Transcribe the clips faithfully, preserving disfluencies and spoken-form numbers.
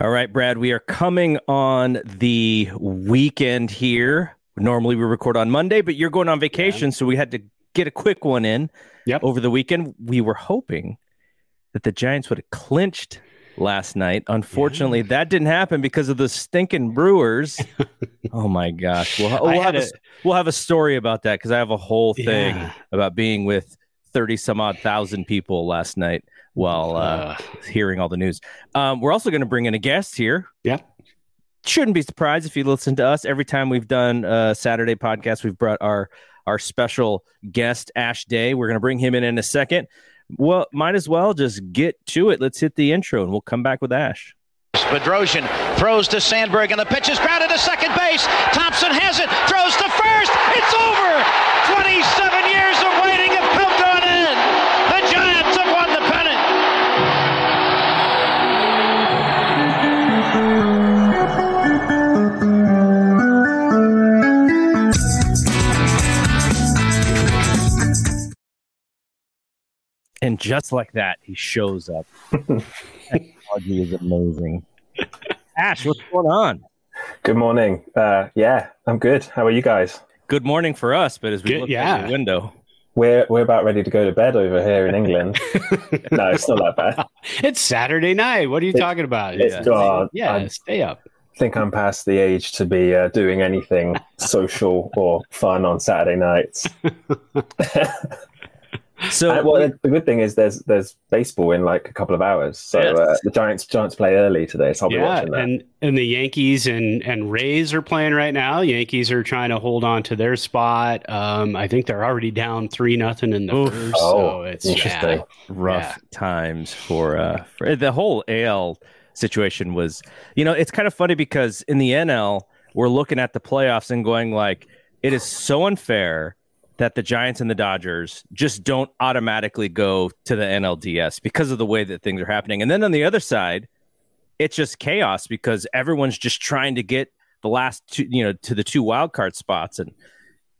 All right, Brad, we are coming on the weekend here. Normally we record on Monday, but you're going on vacation, yeah. so we had to get a quick one in yep. over the weekend. We were hoping that the Giants would have clinched last night. Unfortunately, yeah. that didn't happen because of the stinking Brewers. Oh, my gosh. We'll, we'll, have, a, a, we'll have a story about that because I have a whole thing yeah. about being with thirty some odd thousand people last night while uh, uh, hearing all the news. Um, we're also going to bring in a guest here. Yeah. Shouldn't be surprised if you listen to us. Every time we've done a Saturday podcast, we've brought our our special guest, Ash Day. We're going to bring him in in a second. Well, might as well just get to it. Let's hit the intro, and we'll come back with Ash. Bedrosian throws to Sandberg, and the pitch is grounded to second base. Thompson has it, throws to first. It's over. twenty-seven years of waiting have built on in. The Giants have won the pennant. And just like that, he shows up. Technology is amazing. Ash, what's going on? Good morning. Uh, yeah, I'm good. How are you guys? Good morning for us, but as we good, look yeah. out the window... We're we're about ready to go to bed over here in England. No, it's not that bad. It's Saturday night. What are you it, talking about? It's yeah, uh, yeah I'm, stay up. I think I'm past the age to be uh, doing anything social or fun on Saturday nights. So and, well, the good thing is there's there's baseball in like a couple of hours. So yes. uh, the Giants Giants play early today, so I'll be yeah, watching that. And and the Yankees and, and Rays are playing right now. Yankees are trying to hold on to their spot. Um, I think they're already down three nothing in the Oof. first. Oh, so it's interesting. Yeah, rough yeah. times for uh for, the whole A L situation was. You know, it's kind of funny because in the N L we're looking at the playoffs and going like, it is so unfair that the Giants and the Dodgers just don't automatically go to the N L D S because of the way that things are happening. And then on the other side, it's just chaos because everyone's just trying to get the last two, you know, to the two wild card spots. And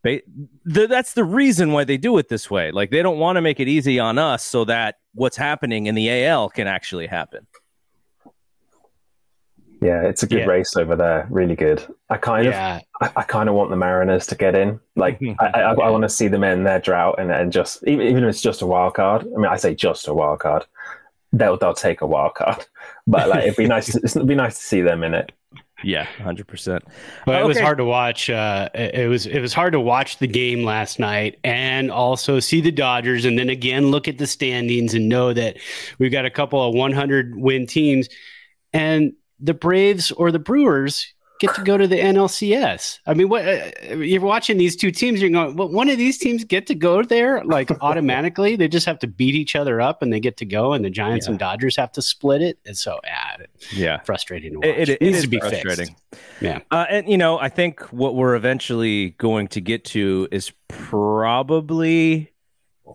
they, the, that's the reason why they do it this way. Like, they don't want to make it easy on us so that what's happening in the A L can actually happen. Yeah, it's a good yeah. race over there. Really good. I kind yeah. of, I, I kind of want the Mariners to get in. Like, I, I, okay. I want to see them end their drought and and just even, even if it's just a wild card. I mean, I say just a wild card. They'll they'll take a wild card, but like it'd be nice. To, it'd be nice to see them in it. Yeah, one hundred percent. But okay. it was hard to watch. Uh, it was it was hard to watch the game last night and also see the Dodgers and then again look at the standings and know that we've got a couple of one hundred win teams and the Braves or the Brewers get to go to the N L C S. I mean, what uh, you're watching these two teams, you're going, well, one of these teams get to go there, like automatically. They just have to beat each other up and they get to go, and the Giants yeah. and Dodgers have to split it. And so, ah, yeah, frustrating to watch. It, it, it needs is to be frustrating. Fixed. Yeah. Uh, and, you know, I think what we're eventually going to get to is probably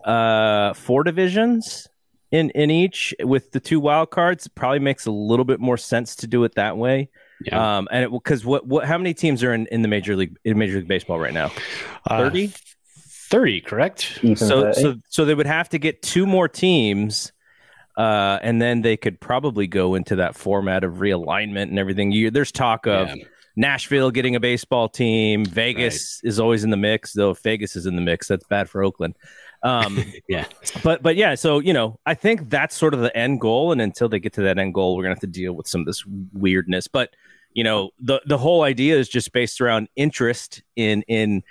uh, four divisions. In in each with the two wild cards, it probably makes a little bit more sense to do it that way. Yeah. Um, and because what what how many teams are in, in the major league in Major League Baseball right now? Thirty, uh, thirty, correct. Even so thirty. so so they would have to get two more teams, uh, and then they could probably go into that format of realignment and everything. You, there's talk of yeah. Nashville getting a baseball team. Vegas right. is always in the mix, though. If Vegas is in the mix, that's bad for Oakland. Um, yeah, but, but yeah, so, you know, I think that's sort of the end goal. And until they get to that end goal, we're gonna have to deal with some of this weirdness, but you know, the, the whole idea is just based around interest in, in,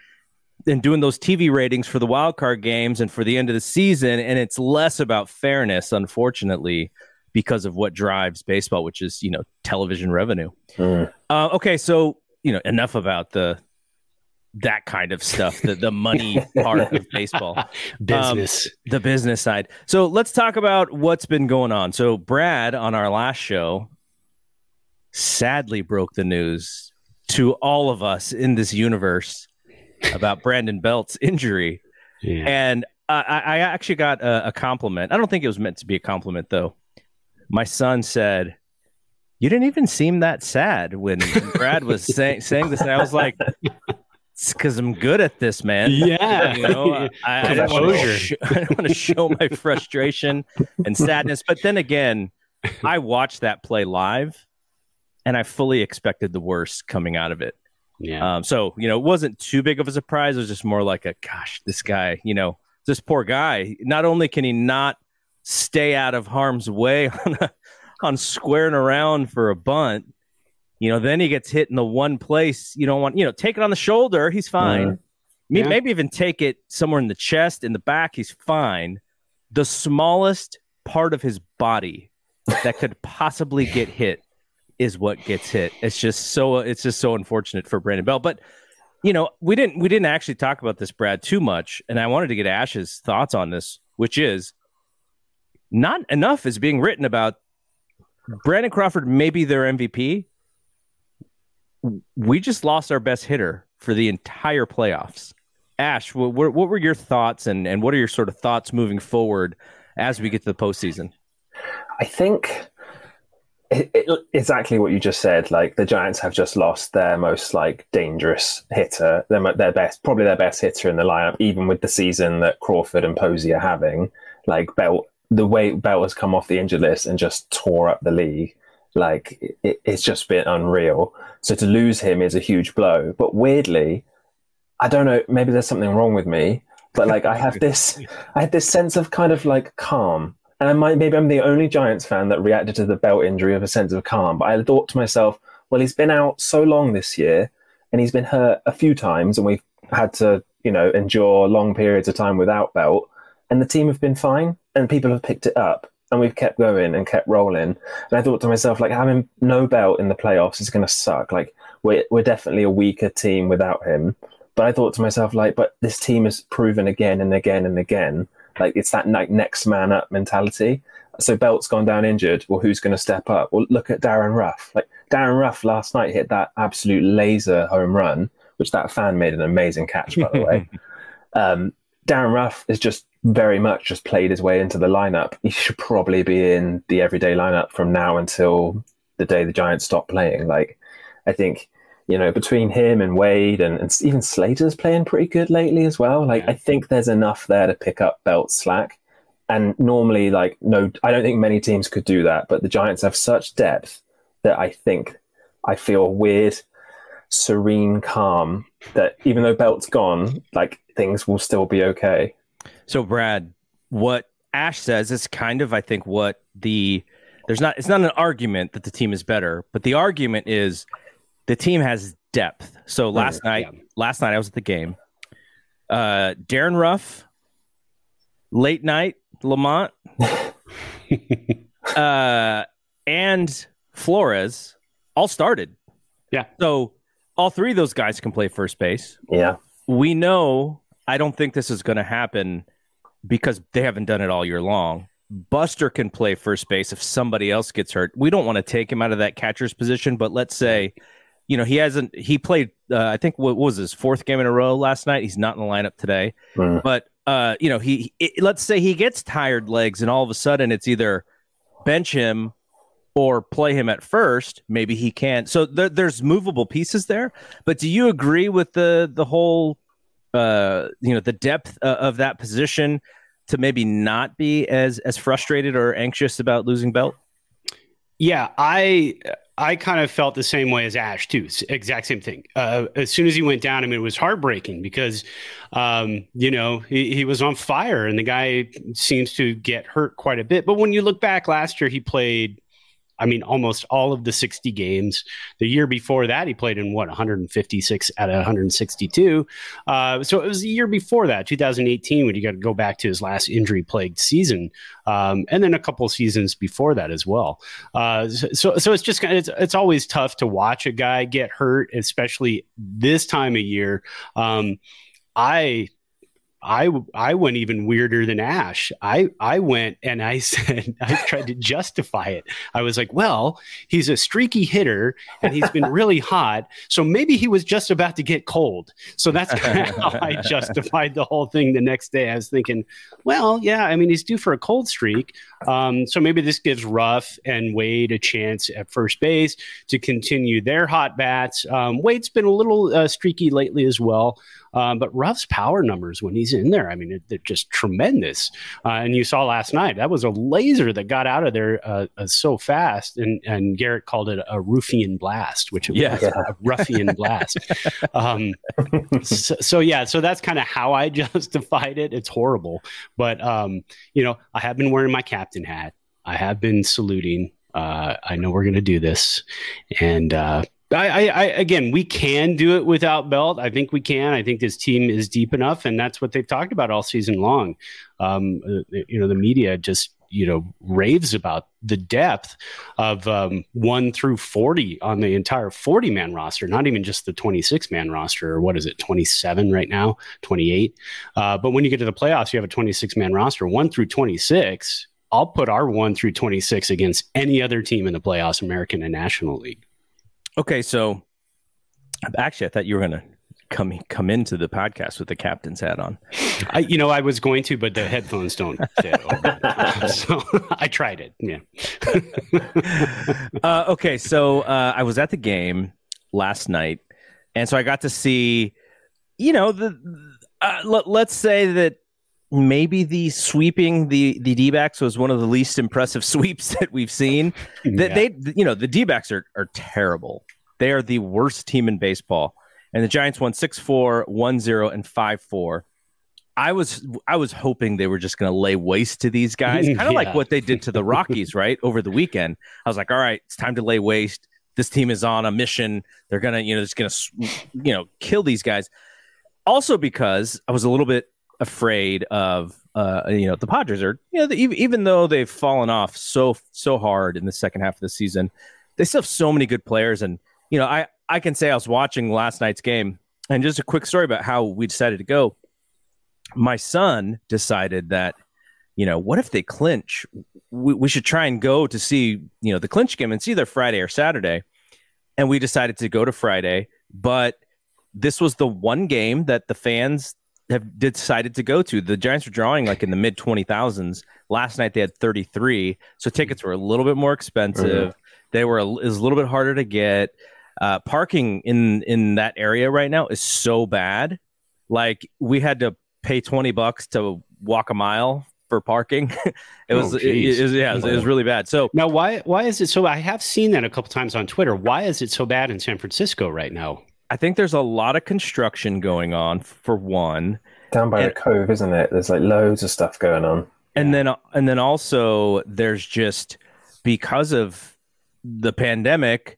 in doing those T V ratings for the wildcard games and for the end of the season. And it's less about fairness, unfortunately, because of what drives baseball, which is, you know, television revenue. Mm. Uh, okay. So, you know, enough about the, that kind of stuff, the, the money part of baseball. Business. Um, the business side. So let's talk about what's been going on. So Brad, on our last show, sadly broke the news to all of us in this universe about Brandon Belt's injury. Yeah. And uh, I, I actually got a, a compliment. I don't think it was meant to be a compliment, though. My son said, "You didn't even seem that sad when Brad was say- saying this." And I was like... It's because I'm good at this, man. Yeah. You know, I, I don't want to sh- show my frustration and sadness. But then again, I watched that play live. and I fully expected the worst coming out of it. Yeah. Um, so, you know, it wasn't too big of a surprise. It was just more like a, gosh, this guy, you know, this poor guy, not only can he not stay out of harm's way on, a, on squaring around for a bunt, you know, then he gets hit in the one place you don't want, you know, take it on the shoulder. He's fine. Uh, yeah. Maybe even take it somewhere in the chest, in the back. He's fine. The smallest part of his body that could possibly get hit is what gets hit. It's just so it's just so unfortunate for Brandon Belt. But, you know, we didn't we didn't actually talk about this, Brad, too much. And I wanted to get Ash's thoughts on this, which is not enough is being written about Brandon Crawford, maybe their M V P. We just lost our best hitter for the entire playoffs. Ash, what, what were your thoughts and, and what are your sort of thoughts moving forward as we get to the postseason? I think it, it, exactly what you just said. Like, the Giants have just lost their most like dangerous hitter, their, their best, probably their best hitter in the lineup, even with the season that Crawford and Posey are having. Like, Belt, the way Belt has come off the injured list and just tore up the league. Like, it, it's just been unreal. So to lose him is a huge blow. But weirdly, I don't know, maybe there's something wrong with me, but like I have this, I had this sense of kind of like calm. And I might, maybe I'm the only Giants fan that reacted to the Belt injury of a sense of calm. But I thought to myself, well, he's been out so long this year and he's been hurt a few times and we've had to, you know, endure long periods of time without Belt. And the team have been fine and people have picked it up. And we've kept going and kept rolling. And I thought to myself, like, having no Belt in the playoffs is going to suck. Like, we're, we're definitely a weaker team without him. But I thought to myself, like, but this team has proven again and again and again. Like, it's that like, next man up mentality. So Belt's gone down injured. Well, who's going to step up? Well, look at Darin Ruf. Like, Darin Ruf last night hit that absolute laser home run, which that fan made an amazing catch, by the way. Um, Darin Ruf is just very much just played his way into the lineup. He should probably be in the everyday lineup from now until the day the Giants stop playing. Like, I think, you know, between him and Wade and, and even Slater's playing pretty good lately as well. Like, yeah. I think there's enough there to pick up Belt slack. And normally, like, no, I don't think many teams could do that, but the Giants have such depth that I think I feel weird, serene calm that even though Belt's gone, like, things will still be okay. So, Brad, what Ash says is kind of, I think, what the there's not it's not an argument that the team is better, but the argument is the team has depth. So last oh, night, yeah. last night I was at the game. Uh, Darin Ruf, late night Lamont, uh, and Flores all started. Yeah. So all three of those guys can play first base. Yeah. We know. I don't think this is going to happen because they haven't done it all year long. Buster can play first base if somebody else gets hurt. We don't want to take him out of that catcher's position, but let's say, you know, he hasn't, he played, uh, I think, what was his fourth game in a row last night? He's not in the lineup today. Mm. But, uh, you know, he, he it, let's say he gets tired legs and all of a sudden it's either bench him or play him at first. Maybe he can't. So there, there's movable pieces there. But do you agree with the the whole, Uh, you know, the depth uh, of that position to maybe not be as as frustrated or anxious about losing Belt? Yeah, I I kind of felt the same way as Ash too. It's exact same thing. Uh, as soon as he went down, I mean, it was heartbreaking because, um, you know, he, he was on fire and the guy seems to get hurt quite a bit. But when you look back last year, he played, I mean, almost all of the sixty games. The year before that, he played in, what, one hundred fifty-six out of one hundred sixty-two. Uh, so it was the year before that, two thousand eighteen, when you got to go back to his last injury-plagued season, um, and then a couple seasons before that as well. Uh, so, so it's just it's it's always tough to watch a guy get hurt, especially this time of year. Um, I. I, I went even weirder than Ash. I, I went and I said, I tried to justify it. I was like, well, he's a streaky hitter and he's been really hot. So maybe he was just about to get cold. So that's kind of how I justified the whole thing the next day. I was thinking, well, yeah, I mean, he's due for a cold streak. Um, so maybe this gives Ruf and Wade a chance at first base to continue their hot bats. Um, Wade's been a little uh, streaky lately as well. Um, but Ruff's power numbers when he's he's in there. I mean, it, they're just tremendous. Uh, and you saw last night, that was a laser that got out of there uh, uh, so fast. And, and Garrett called it a ruffian blast, which it yeah. was a ruffian blast. Um, so, so, yeah, so that's kind of how I justified it. It's horrible. But, um, you know, I have been wearing my captain hat. I have been saluting. Uh, I know we're going to do this. And, uh, I, I, again, we can do it without Belt. I think we can. I think this team is deep enough, and that's what they've talked about all season long. Um, you know, the media just, you know, raves about the depth of um, one through forty on the entire forty-man roster, not even just the twenty-six-man roster, or what is it, twenty-seven right now, twenty-eight. Uh, but when you get to the playoffs, you have a twenty-six-man roster, one through twenty-six. I'll put our one through twenty-six against any other team in the playoffs, American and National League. Okay, so actually, I thought you were going to come come into the podcast with the captain's hat on. I, you know, I was going to, but the headphones don't fit. So I tried it. Yeah. uh, okay, so uh, I was at the game last night, and so I got to see, you know, the uh, let, let's say that maybe the sweeping the the D-backs was one of the least impressive sweeps that we've seen. That yeah. they, you know, the D-backs are are terrible. They are the worst team in baseball. And the Giants won six four, one oh, and five four. I was I was hoping they were just going to lay waste to these guys, kind of yeah. like what they did to the Rockies, right? Over the weekend. I was like, all right, it's time to lay waste. This team is on a mission. They're going to, you know, just going to, you know, kill these guys. Also because I was a little bit afraid of uh you know the Padres are, you know, the, even, even though they've fallen off so so hard in the second half of the season, they still have so many good players. And you know, I I can say I was watching last night's game, and just a quick story about how we decided to go. My son decided that, you know, what if they clinch? We, we should try and go to see, you know, the clinch game, and see either Friday or Saturday. And we decided to go to Friday, but this was the one game that the fans have decided to go to. The Giants were drawing like in the mid twenty thousands. Last night they had thirty-three, so tickets were a little bit more expensive. Mm-hmm. They were a, it was a little bit harder to get. Uh, parking in in that area right now is so bad. Like we had to pay twenty bucks to walk a mile for parking. It was, oh, it, it was yeah, it was, it was really bad. So now why why is it so? I have seen that a couple times on Twitter. Why is it so bad in San Francisco right now? I think there's a lot of construction going on, for one. Down by and, the Cove, isn't it? There's like loads of stuff going on. And then and then also there's just, because of the pandemic,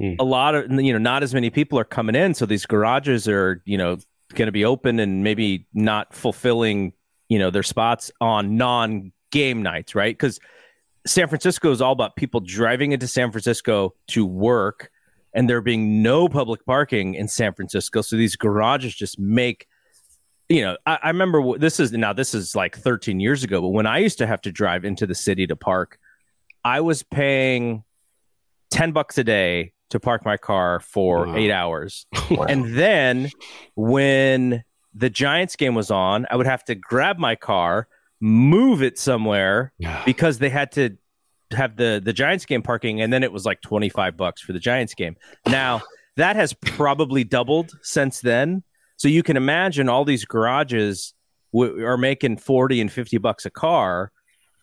mm. a lot of, you know, not as many people are coming in. So these garages are, you know, going to be open and maybe not fulfilling, you know, their spots on non-game nights, right? Because San Francisco is all about people driving into San Francisco to work. And there being no public parking in San Francisco, so these garages just make, you know. I, I remember this is now this is like thirteen years ago, but when I used to have to drive into the city to park, I was paying ten bucks a day to park my car for wow. eight hours, wow. and then when the Giants game was on, I would have to grab my car, move it somewhere yeah. because they had to have the the Giants game parking, and then it was like twenty-five bucks for the Giants game. Now that has probably doubled since then, so you can imagine all these garages w- are making forty and fifty bucks a car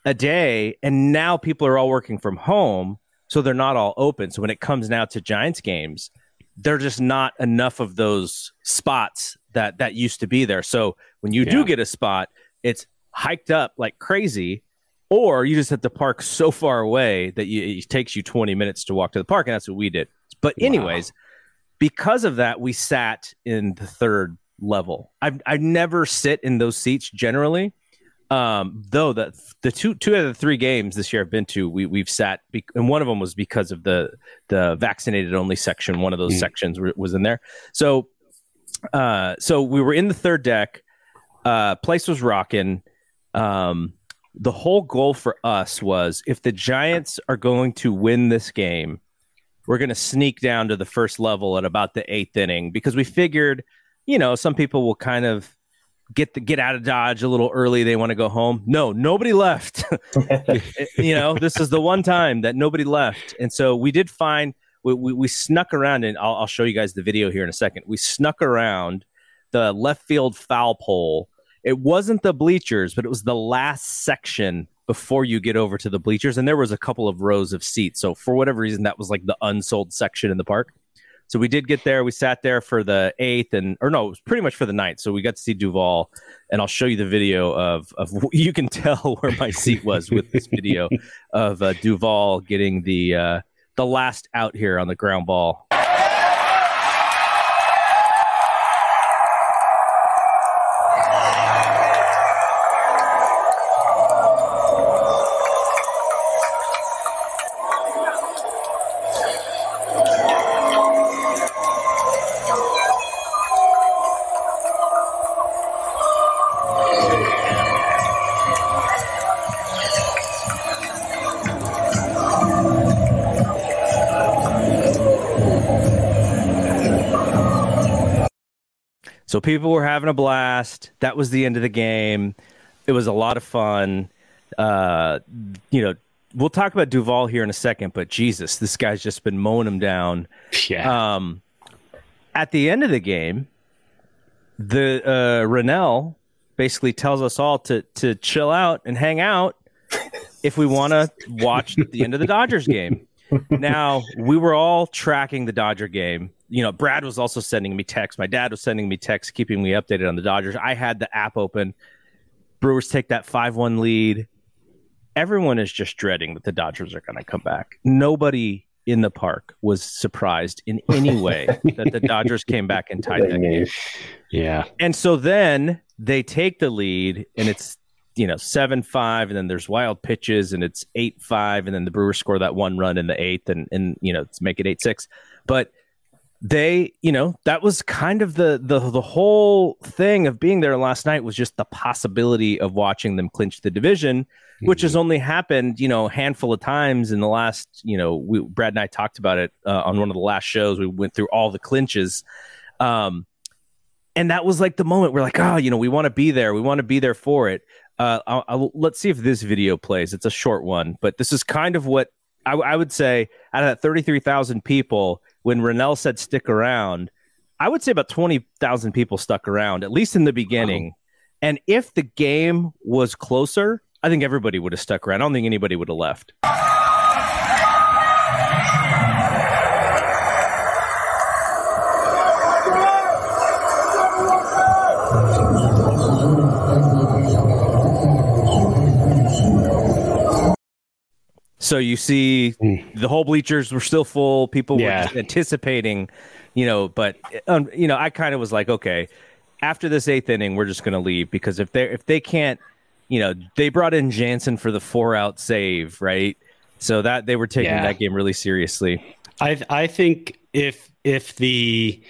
a day, and now people are all working from home, so they're not all open. So when it comes now to Giants games, they're just not enough of those spots that that used to be there. So when you yeah. do get a spot, it's hiked up like crazy. Or you just have to park so far away that you, it takes you twenty minutes to walk to the park, and that's what we did. But anyways, wow. because of that, we sat in the third level. I've, I never sit in those seats generally, um, though the the two two out of the three games this year I've been to, we, we've sat, be- and one of them was because of the, the vaccinated-only section. One of those mm. sections was in there. So, uh, so we were in the third deck. Uh, place was rocking. Um The whole goal for us was, if the Giants are going to win this game, we're going to sneak down to the first level at about the eighth inning, because we figured, you know, some people will kind of get the, get out of Dodge a little early. They want to go home. No, nobody left. You know, this is the one time that nobody left. And so we did find, we, we, we snuck around, and I'll, I'll show you guys the video here in a second. We snuck around the left field foul pole It wasn't the bleachers, but it was the last section before you get over to the bleachers. And there was a couple of rows of seats. So for whatever reason, that was like the unsold section in the park. So we did get there. We sat there for the eighth and, or no, it was pretty much for the ninth. So we got to see Doval, and I'll show you the video of, of you can tell where my seat was with this video of uh, Doval getting the, uh, the last out here on the ground ball. So people were having a blast. That was the end of the game. It was a lot of fun. Uh, you know, we'll talk about Doval here in a second, but Jesus, this guy's just been mowing him down. Yeah. Um, at the end of the game, the uh, Rennell basically tells us all to to chill out and hang out if we want to watch the end of the Dodgers game. Now, we were all tracking the Dodger game. You know, Brad was also sending me texts. My dad was sending me texts, keeping me updated on the Dodgers. I had the app open. Brewers take that five one lead. Everyone is just dreading that the Dodgers are going to come back. Nobody in the park was surprised in any way that the Dodgers came back and tied that game. Yeah. And so then they take the lead, and it's, you know, seven five, and then there's wild pitches, and it's eight five, and then the Brewers score that one run in the eighth, and, and you know, to make it eight six. But they, you know, that was kind of the, the the whole thing of being there last night was just the possibility of watching them clinch the division, which mm-hmm. has only happened, you know, a handful of times in the last, you know, we, Brad and I talked about it uh, on one of the last shows. We went through all the clinches. Um, and that was like the moment we're like, oh, you know, we want to be there. We want to be there for it. Uh, I'll, I'll, let's see if this video plays. It's a short one, but this is kind of what I, I would say out of that thirty-three thousand people. When Rennell said stick around, I would say about twenty thousand people stuck around, at least in the beginning. Wow. And if the game was closer, I think everybody would have stuck around. I don't think anybody would have left. So you see the whole bleachers were still full. People yeah. were just anticipating, you know, but, um, you know, I kind of was like, okay, after this eighth inning, we're just going to leave because if they if they can't, you know, they brought in Jansen for the four out save. Right. So that they were taking yeah. that game really seriously. I I think if if the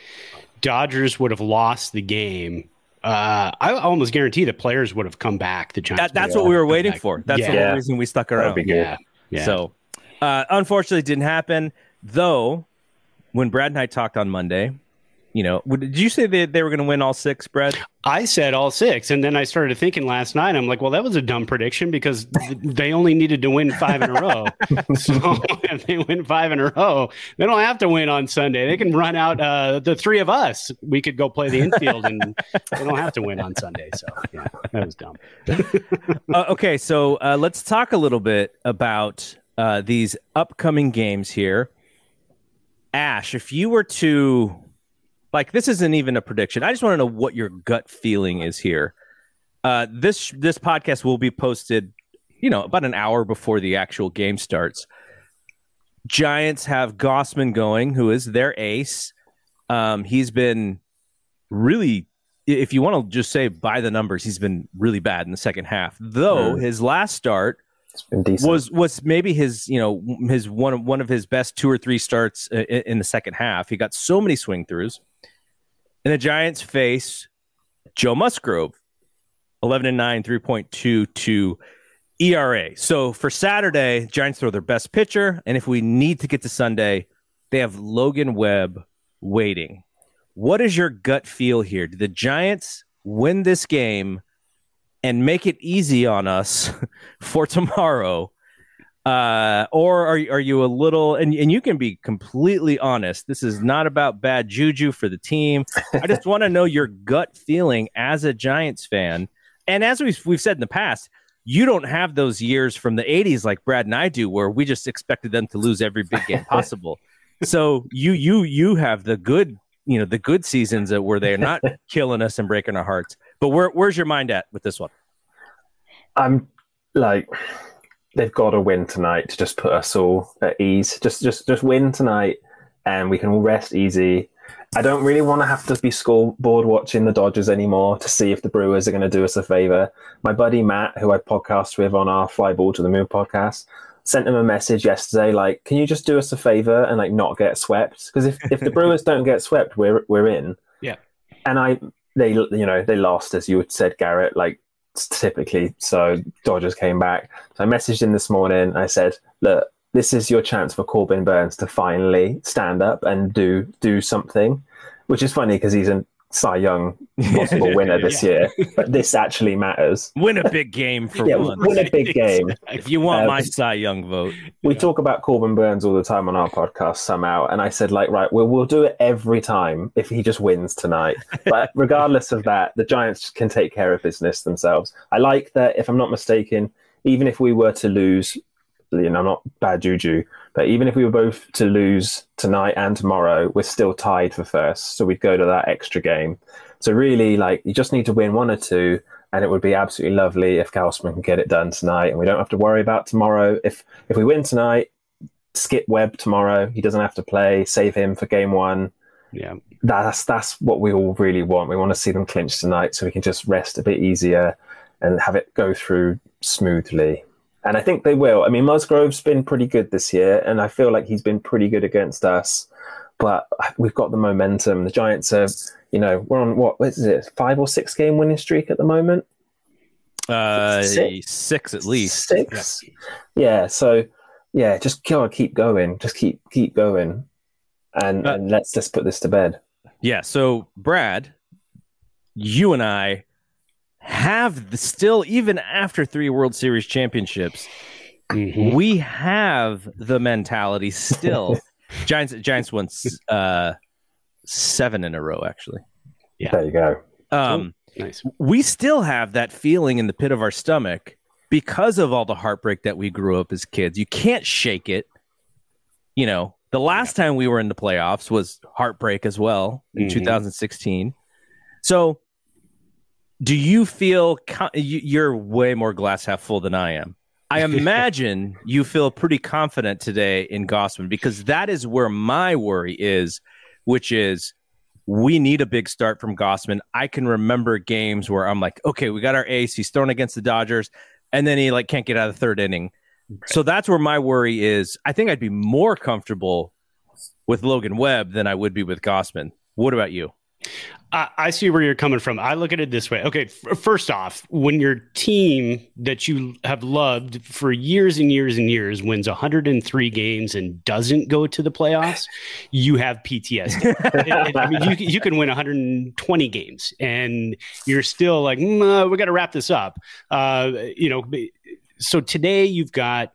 Dodgers would have lost the game, Uh, I almost guarantee the players would have come back. The Giants. That, that's what we were waiting back. for. That's yeah. the whole reason we stuck around. Yeah. Yeah. So, uh, unfortunately, it didn't happen. Though, when Brad and I talked on Monday, you know, did you say that they were going to win all six, Brad? I said all six, and then I started thinking last night. I'm like, well, that was a dumb prediction because they only needed to win five in a row. So if they win five in a row, they don't have to win on Sunday. They can run out uh, the three of us. We could go play the infield, and they don't have to win on Sunday. So yeah, that was dumb. uh, okay, so uh, let's talk a little bit about uh, these upcoming games here. Ash, if you were to... Like, this isn't even a prediction. I just want to know what your gut feeling is here. Uh, this this podcast will be posted, you know, about an hour before the actual game starts. Giants have Gausman going, who is their ace. Um, he's been really, if you want to just say by the numbers, he's been really bad in the second half. Though mm. his last start was was maybe his, you know, his one one of his best two or three starts in, in the second half. He got so many swing throughs. And the Giants face Joe Musgrove, eleven and nine, three point two two E R A. So for Saturday, Giants throw their best pitcher. And if we need to get to Sunday, they have Logan Webb waiting. What is your gut feel here? Do the Giants win this game and make it easy on us for tomorrow? Uh, or are are you a little, and, and you can be completely honest, this is not about bad juju for the team. I just want to know your gut feeling as a Giants fan. And as we've, we've said in the past, you don't have those years from the eighties like Brad and I do where we just expected them to lose every big game possible. So you you you have the good, you know, the good seasons that where they're not killing us and breaking our hearts. But where where's your mind at with this one? I'm like, they've got to win tonight to just put us all at ease. Just just just win tonight and we can all rest easy. I don't really want to have to be scoreboard watching the Dodgers anymore to see if the Brewers are going to do us a favor. My buddy Matt, who I podcast with on our Fly Ball to the Moon podcast, sent him a message yesterday like, can you just do us a favor and like not get swept? Because if, if the Brewers don't get swept, we're we're in. Yeah. And I they you know, they lost, as you had said, Garrett, like typically. So Dodgers came back. So I messaged him this morning. I said, look, this is your chance for Corbin Burnes to finally stand up and do do something, which is funny because he's a Cy Young possible winner this yeah. year, but this actually matters. Win a big game for yeah, once. Win a big game. If you want um, my Cy Young vote. We yeah. talk about Corbin Burnes all the time on our podcast somehow, and I said, like, right, we'll, we'll do it every time if he just wins tonight. But regardless of that, the Giants can take care of business themselves. I like that, if I'm not mistaken, even if we were to lose... You know, not bad juju, but even if we were both to lose tonight and tomorrow, we're still tied for first, so we'd go to that extra game. So really, like, you just need to win one or two, and it would be absolutely lovely if Gausman can get it done tonight, and we don't have to worry about tomorrow. If if we win tonight, skip Webb tomorrow. He doesn't have to play. Save him for game one. Yeah, that's that's what we all really want. We want to see them clinch tonight, so we can just rest a bit easier and have it go through smoothly. And I think they will. I mean, Musgrove's been pretty good this year, and I feel like he's been pretty good against us. But we've got the momentum. The Giants are, you know, we're on what, what is it, five or six game winning streak at the moment? Uh, six? six at least. Six. Yeah. yeah so, yeah, just keep going. Just keep keep going, and, uh, and let's just put this to bed. Yeah. So, Brad, you and I have the, still, even after three World Series championships, mm-hmm. we have the mentality still. Giants Giants won uh, seven in a row, actually. Yeah, there you go. Um, Ooh, nice. We still have that feeling in the pit of our stomach because of all the heartbreak that we grew up as kids. You can't shake it. You know, the last yeah. time we were in the playoffs was heartbreak as well in mm-hmm. two thousand sixteen. So. Do you feel co- you're way more glass half full than I am? I imagine you feel pretty confident today in Gausman, because that is where my worry is, which is we need a big start from Gausman. I can remember games where I'm like, okay, we got our ace. He's thrown against the Dodgers, and then he like can't get out of the third inning. Right. So that's where my worry is. I think I'd be more comfortable with Logan Webb than I would be with Gausman. What about you? I see where you're coming from. I look at it this way. Okay, f- first off, when your team that you have loved for years and years and years wins one hundred three games and doesn't go to the playoffs, you have P T S D. it, it, I mean, you, you can win one hundred twenty games and you're still like, mm, we got to wrap this up. Uh, you know, so today you've got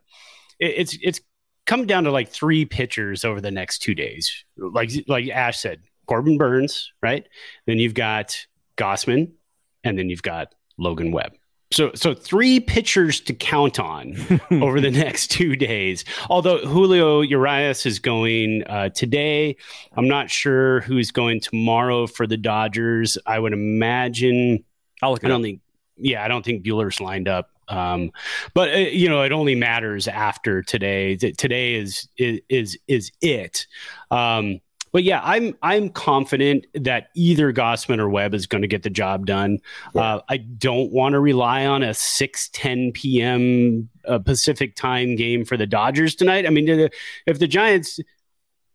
it, it's it's come down to like three pitchers over the next two days, like like Ash said. Corbin Burnes, right? Then you've got Gausman, and then you've got Logan Webb. So so three pitchers to count on over the next two days. Although Julio Urias is going uh, today. I'm not sure who's going tomorrow for the Dodgers. I would imagine... I'll look I don't think, yeah, I don't think Buehler's lined up. Um, but, uh, you know, it only matters after today. Today is is is, is it. Um But yeah, I'm I'm confident that either Gausman or Webb is going to get the job done. Yeah. Uh, I don't want to rely on a six ten p.m. Uh, Pacific time game for the Dodgers tonight. I mean, if the Giants,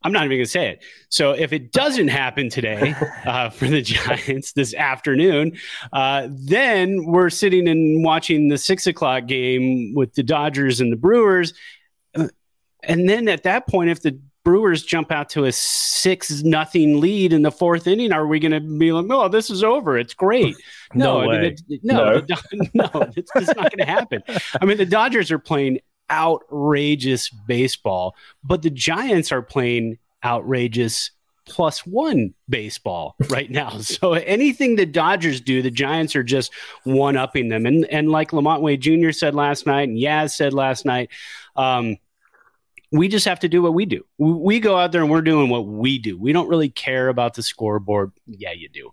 I'm not even going to say it. So if it doesn't happen today uh, for the Giants this afternoon, uh, then we're sitting and watching the six o'clock game with the Dodgers and the Brewers. And then at that point, if the Brewers jump out to a six nothing lead in the fourth inning, are we going to be like, oh, this is over, it's great? No, no way. I mean, it, no, no. The, no, it's, it's not going to happen. I mean, the Dodgers are playing outrageous baseball, but the Giants are playing outrageous plus one baseball right now. So anything the Dodgers do, the Giants are just one-upping them. And and like Lamont Wade Junior said last night and Yaz said last night, um, we just have to do what we do. We go out there and we're doing what we do. We don't really care about the scoreboard. Yeah, you do.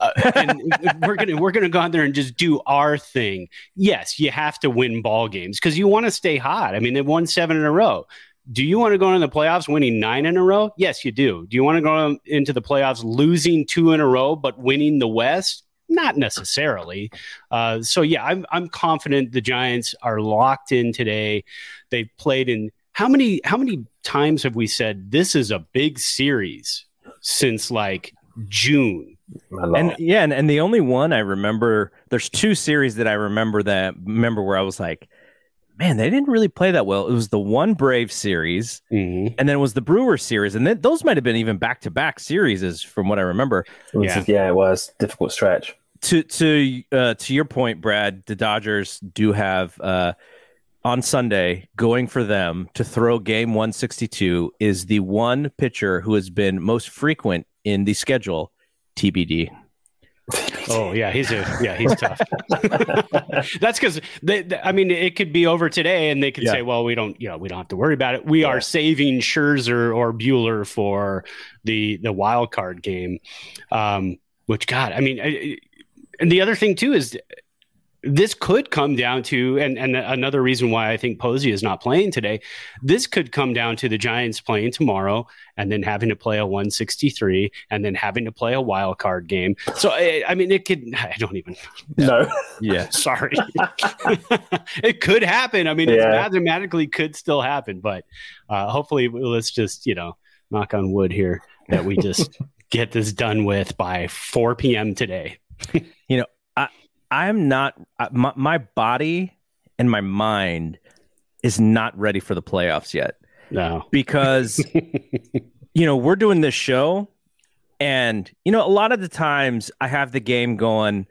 Uh, and we're gonna we're gonna go out there and just do our thing. Yes, you have to win ball games because you want to stay hot. I mean, they've won seven in a row. Do you want to go into the playoffs winning nine in a row? Yes, you do. Do you want to go into the playoffs losing two in a row but winning the West? Not necessarily. Uh, so yeah, I'm I'm confident the Giants are locked in today. They've played in. How many how many times have we said this is a big series since like June? And yeah, and, and the only one I remember, there's two series that I remember that remember where I was like, man, they didn't really play that well. It was the one Brave series, mm-hmm. and then it was the Brewer series, and then those might have been even back to back series, from what I remember. It was, yeah. yeah, it was difficult stretch. To to uh, to your point, Brad, the Dodgers do have. Uh, On Sunday, going for them to throw game one sixty-two is the one pitcher who has been most frequent in the schedule, T B D. Oh yeah, he's a yeah he's tough. That's because they, they. I mean, it could be over today, and they could yeah. say, "Well, we don't, you know, we don't have to worry about it. We yeah. are saving Scherzer or Buehler for the the wild card game." Um, which God, I mean, I, and the other thing too is. This could come down to, and, and another reason why I think Posey is not playing today, this could come down to the Giants playing tomorrow and then having to play a one sixty-three and then having to play a wild card game. So, I, I mean, it could, I don't even know. No. Yeah. Sorry. It could happen. I mean, yeah. It mathematically could still happen, but uh, hopefully let's just, you know, knock on wood here that we just get this done with by four p.m. today. You know, I'm not, my, my body and my mind is not ready for the playoffs yet. No. Because, you know, we're doing this show and, you know, a lot of the times I have the game going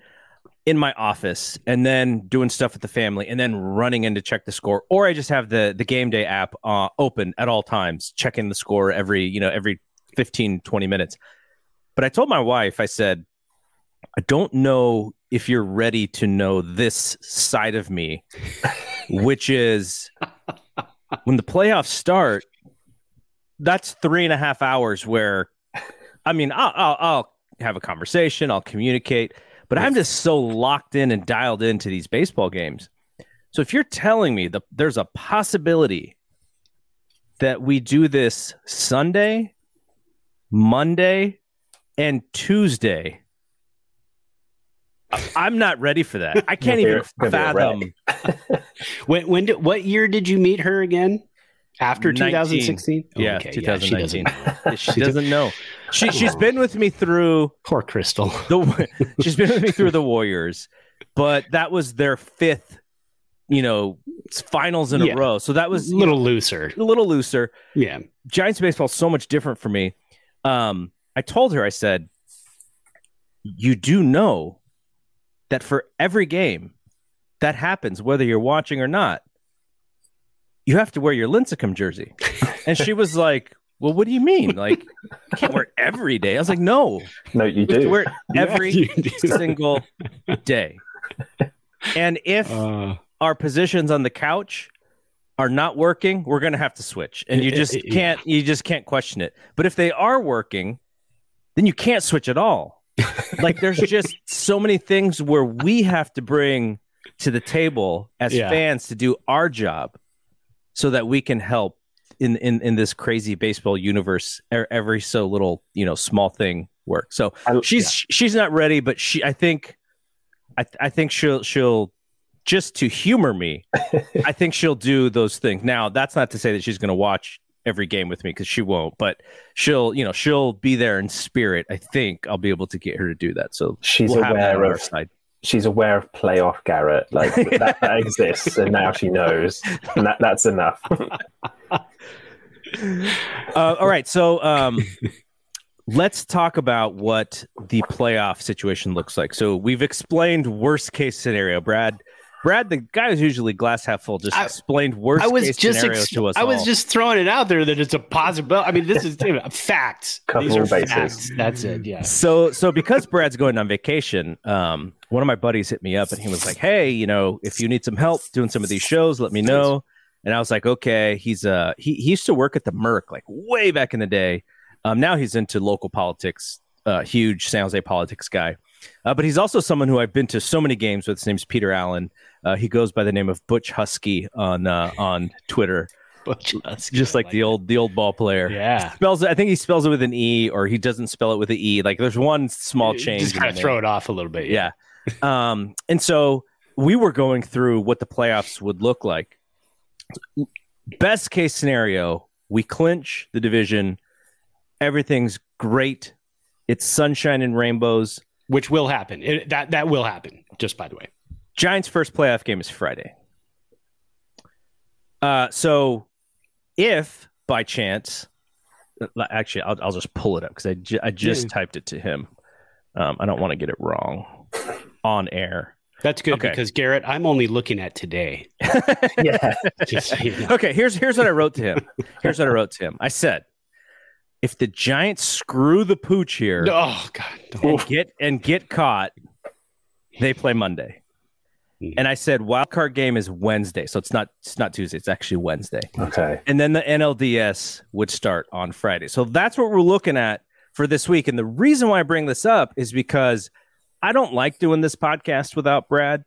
in my office and then doing stuff with the family and then running in to check the score. Or I just have the, the game day app uh, open at all times, checking the score every, you know, every fifteen, twenty minutes. But I told my wife, I said, I don't know if you're ready to know this side of me, which is when the playoffs start, that's three and a half hours where, I mean, I'll, I'll, I'll have a conversation, I'll communicate, but I'm just so locked in and dialed into these baseball games. So if you're telling me that there's a possibility that we do this Sunday, Monday, and Tuesday, I'm not ready for that. I can't even fathom. when when did, what year did you meet her again? After twenty sixteen? Oh, yeah, okay. twenty nineteen. Yeah, she doesn't, she doesn't know. She she's been with me through poor Crystal. The, she's been with me through the Warriors, but that was their fifth, you know, finals in yeah. a row. So that was a little you know, looser. A little looser. Yeah. Giants baseball is so much different for me. Um, I told her, I said, you do know that for every game that happens, whether you're watching or not, you have to wear your Lincecum jersey. And she was like, well, what do you mean? Like, I can't wear it every day. I was like, no. No, you, you do. Have to wear it every yeah, you do. single day. And if uh, our positions on the couch are not working, we're going to have to switch. And you just can't, you just can't question it. But if they are working, then you can't switch at all. Like, there's just so many things where we have to bring to the table as yeah. fans to do our job so that we can help in, in, in this crazy baseball universe. Every so little, you know, small thing works. So I, she's yeah. she's not ready, but she I think I, I think she'll she'll just to humor me. I think she'll do those things. Now, that's not to say that she's going to watch every game with me, because she won't, but she'll, you know, she'll be there in spirit. I think I'll be able to get her to do that. So she's we'll aware of side. She's aware of playoff Garrett, like that, that exists, and now she knows, and that, that's enough. uh, all right, so um, let's talk about what the playoff situation looks like. So we've explained worst case scenario, Brad. Brad, the guy who's usually glass half full, just I, explained worst I was case just scenario ex- to us I all. was just throwing it out there that it's a possibility. I mean, this is facts. Couple These are bases. facts. That's it, yeah. So, so because Brad's going on vacation, um, one of my buddies hit me up, and he was like, hey, you know, if you need some help doing some of these shows, let me know. And I was like, okay. He's uh, he, he used to work at the Merc, like, way back in the day. Um, now he's into local politics, uh, huge San Jose politics guy. Uh, but he's also someone who I've been to so many games with. His name's Peter Allen. Uh, he goes by the name of Butch Husky on uh, on Twitter. Butch Husky, just like, like the old the old ball player. Yeah, he spells it. I think he spells it with an E, or he doesn't spell it with an E. Like, there's one small change. Just kind of throw it off a little bit. Yeah. yeah. Um, and so we were going through what the playoffs would look like. Best case scenario, we clinch the division. Everything's great. It's sunshine and rainbows. Which will happen. It, that that will happen, just by the way. Giants' first playoff game is Friday. Uh, so if, by chance, actually, I'll, I'll just pull it up because I, ju- I just yeah. typed it to him. Um, I don't want to get it wrong on air. That's good, okay. Because, Garrett, I'm only looking at today. yeah. Just so you know. Okay, here's here's what I wrote to him. Here's what I wrote to him. I said, if the Giants screw the pooch here, oh, God. And get and get caught, they play Monday. And I said wild card game is Wednesday, so it's not it's not Tuesday. It's actually Wednesday. Okay. And then the N L D S would start on Friday. So that's what we're looking at for this week. And the reason why I bring this up is because I don't like doing this podcast without Brad.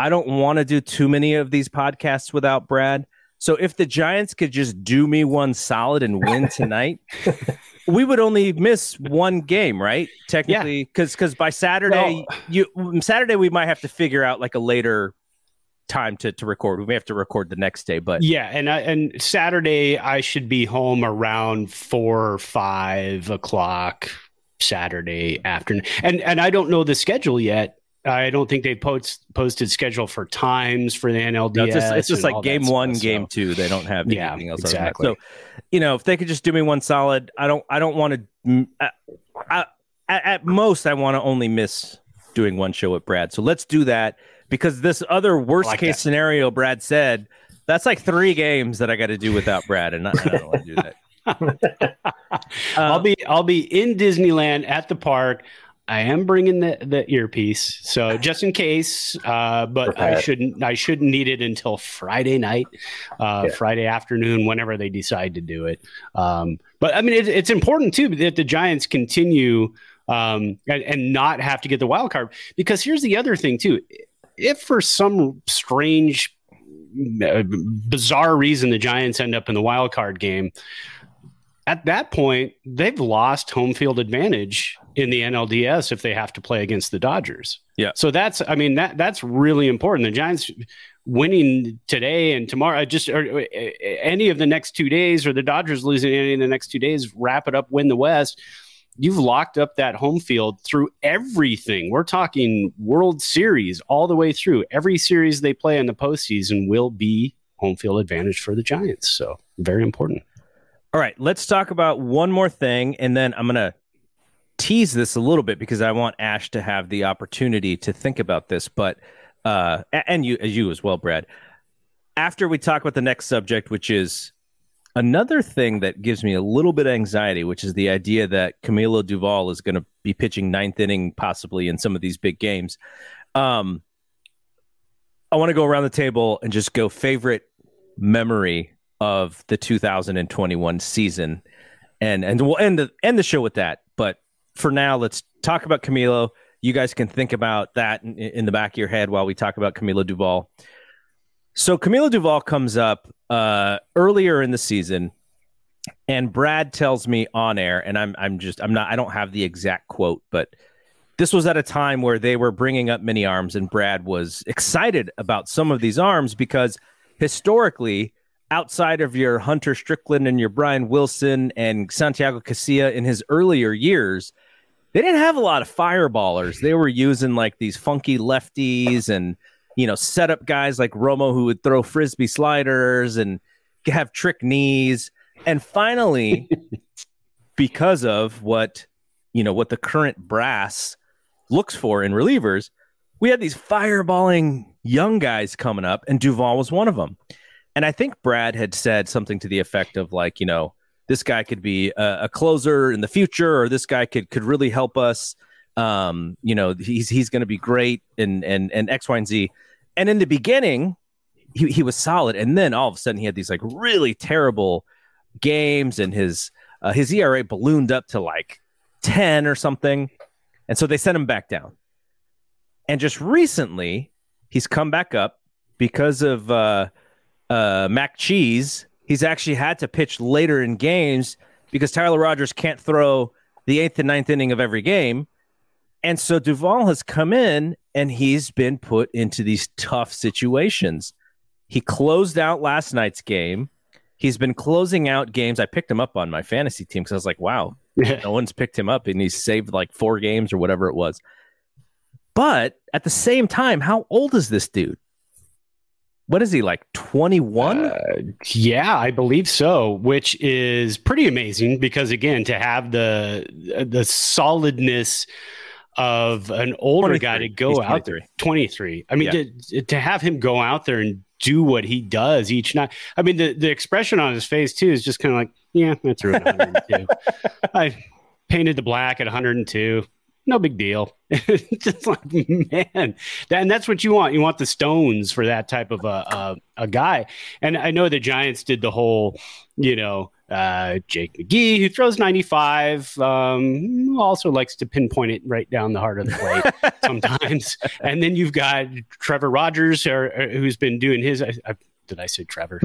I don't want to do too many of these podcasts without Brad. So if the Giants could just do me one solid and win tonight, we would only miss one game, right? Technically, because yeah. because by Saturday, well, you Saturday we might have to figure out like a later time to, to record. We may have to record the next day, but yeah, and I, and Saturday I should be home around four or five o'clock Saturday afternoon, and and I don't know the schedule yet. I don't think they post, posted schedule for times for the N L D S. No, it's just, it's just like game one, stuff, game so. two. They don't have yeah, anything else. Exactly. So, you know, if they could just do me one solid, I don't. I don't want to. I, I, at most, I want to only miss doing one show with Brad. So let's do that, because this other worst like case that. scenario, Brad said, that's like three games that I got to do without Brad, and I, I don't want to do that. uh, I'll be I'll be in Disneyland at the park. I am bringing the, the earpiece, so just in case. Uh, but I shouldn't. I shouldn't need it until Friday night, uh, yeah. Friday afternoon, whenever they decide to do it. Um, but I mean, it, it's important too that the Giants continue um, and, and not have to get the wild card. Because here's the other thing too: if for some strange, bizarre reason the Giants end up in the wild card game, at that point they've lost home field advantage in the N L D S if they have to play against the Dodgers. Yeah. So that's, I mean, that that's really important. The Giants winning today and tomorrow, just or, any of the next two days, or the Dodgers losing any of the next two days, wrap it up, win the West. You've locked up that home field through everything. We're talking World Series all the way through. Every series they play in the postseason will be home field advantage for the Giants. So very important. All right, let's talk about one more thing, and then I'm going to tease this a little bit because I want Ash to have the opportunity to think about this, but uh, and you, you as well, Brad. After we talk about the next subject, which is another thing that gives me a little bit of anxiety, which is the idea that Camilo Doval is going to be pitching ninth inning possibly in some of these big games. Um, I want to go around the table and just go favorite memory of the two thousand twenty-one season, and and we'll end the end the show with that, but. For now, let's talk about Camilo. You guys can think about that in, in the back of your head while we talk about Camilo Doval. So Camilo Doval comes up uh, earlier in the season, and Brad tells me on air, and I'm I'm just I'm not I don't have the exact quote, but this was at a time where they were bringing up many arms, and Brad was excited about some of these arms because historically, outside of your Hunter Strickland and your Brian Wilson and Santiago Casilla in his earlier years, they didn't have a lot of fireballers. They were using like these funky lefties and, you know, setup guys like Romo who would throw Frisbee sliders and have trick knees. And finally, because of what, you know, what the current brass looks for in relievers, we had these fireballing young guys coming up, and Doval was one of them. And I think Brad had said something to the effect of like, you know, this guy could be a, a closer in the future, or this guy could could really help us. Um, you know, he's he's going to be great, and and and X, Y, and Z. And in the beginning, he he was solid, and then all of a sudden he had these like really terrible games, and his uh, his E R A ballooned up to like ten or something, and so they sent him back down. And just recently, he's come back up because of uh, uh, Mac Cheese. He's actually had to pitch later in games because Tyler Rogers can't throw the eighth and ninth inning of every game. And so Doval has come in, and he's been put into these tough situations. He closed out last night's game. He's been closing out games. I picked him up on my fantasy team because I was like, wow, no one's picked him up, and he's saved like four games or whatever it was. But at the same time, how old is this dude? What is he, like twenty-one? Uh, yeah, I believe so, which is pretty amazing because, again, to have the the solidness of an older guy to go He's out there, twenty-three. I mean, yeah. to, to have him go out there and do what he does each night. I mean, the, the expression on his face, too, is just kind of like, yeah, I threw it one oh two. I painted the black at one oh two. No big deal. Just like, man, that, and that's what you want. You want the stones for that type of a, a a guy. And I know the Giants did the whole, you know, uh, Jake McGee, who throws ninety-five, um, also likes to pinpoint it right down the heart of the plate sometimes. And then you've got Trevor Rogers, or, or, who's been doing his. I, I, did I say Trevor?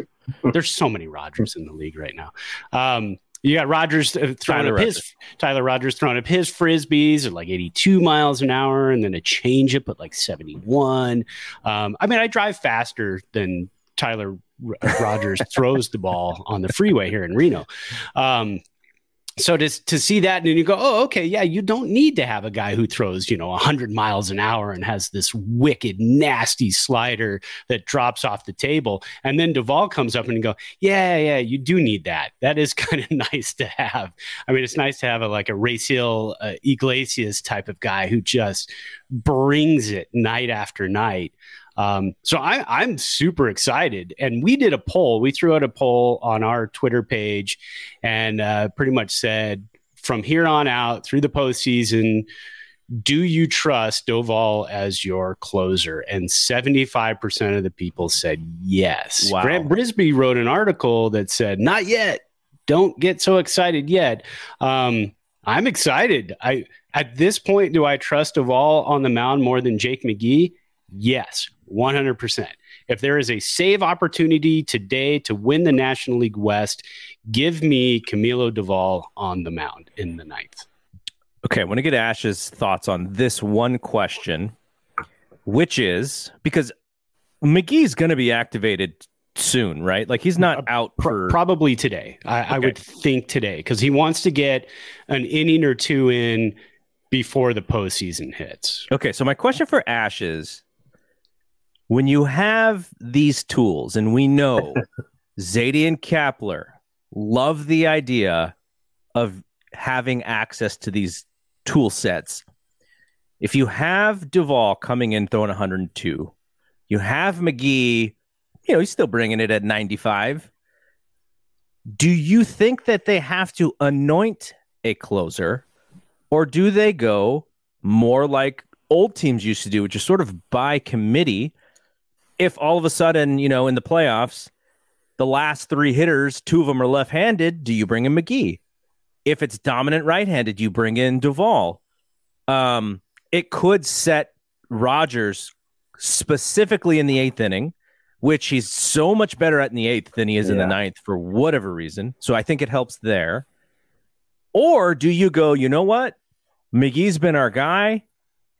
There's so many Rogers in the league right now. Um, You got Rogers throwing Tyler up his Rogers. Tyler Rogers throwing up his frisbees at like eighty-two miles an hour, and then a changeup at like seventy-one. Um, I mean, I drive faster than Tyler Rogers throws the ball on the freeway here in Reno. Um, so to to see that, and then you go, oh, okay, yeah, you don't need to have a guy who throws, you know, one hundred miles an hour and has this wicked, nasty slider that drops off the table. And then Doval comes up and you go, yeah, yeah, you do need that. That is kind of nice to have. I mean, it's nice to have a, like a Raisel uh, Iglesias type of guy who just brings it night after night. Um, so I, I'm super excited. And we did a poll. We threw out a poll on our Twitter page and uh, pretty much said, from here on out through the postseason, do you trust Doval as your closer? And seventy-five percent of the people said yes. Wow. Grant Brisbee wrote an article that said, not yet. Don't get so excited yet. Um, I'm excited. I at this point, do I trust Doval on the mound more than Jake McGee? Yes, one hundred percent. If there is a save opportunity today to win the National League West, give me Camilo Doval on the mound in the ninth. Okay, I want to get Ash's thoughts on this one question, which is, because McGee's going to be activated soon, right? Like, he's not out for... Probably today. I, okay. I would think today, because he wants to get an inning or two in before the postseason hits. Okay, so my question for Ash is, when you have these tools, and we know Zaidi and Kapler love the idea of having access to these tool sets. If you have Doval coming in throwing one oh two, you have McGee, you know, he's still bringing it at ninety-five. Do you think that they have to anoint a closer, or do they go more like old teams used to do, which is sort of by committee? If all of a sudden, you know, in the playoffs, the last three hitters, two of them are left-handed, do you bring in McGee? If it's dominant right-handed, you bring in Doval. Um, it could set Rogers specifically in the eighth inning, which he's so much better at in the eighth than he is yeah. in the ninth for whatever reason. So I think it helps there. Or do you go, you know what? McGee's been our guy.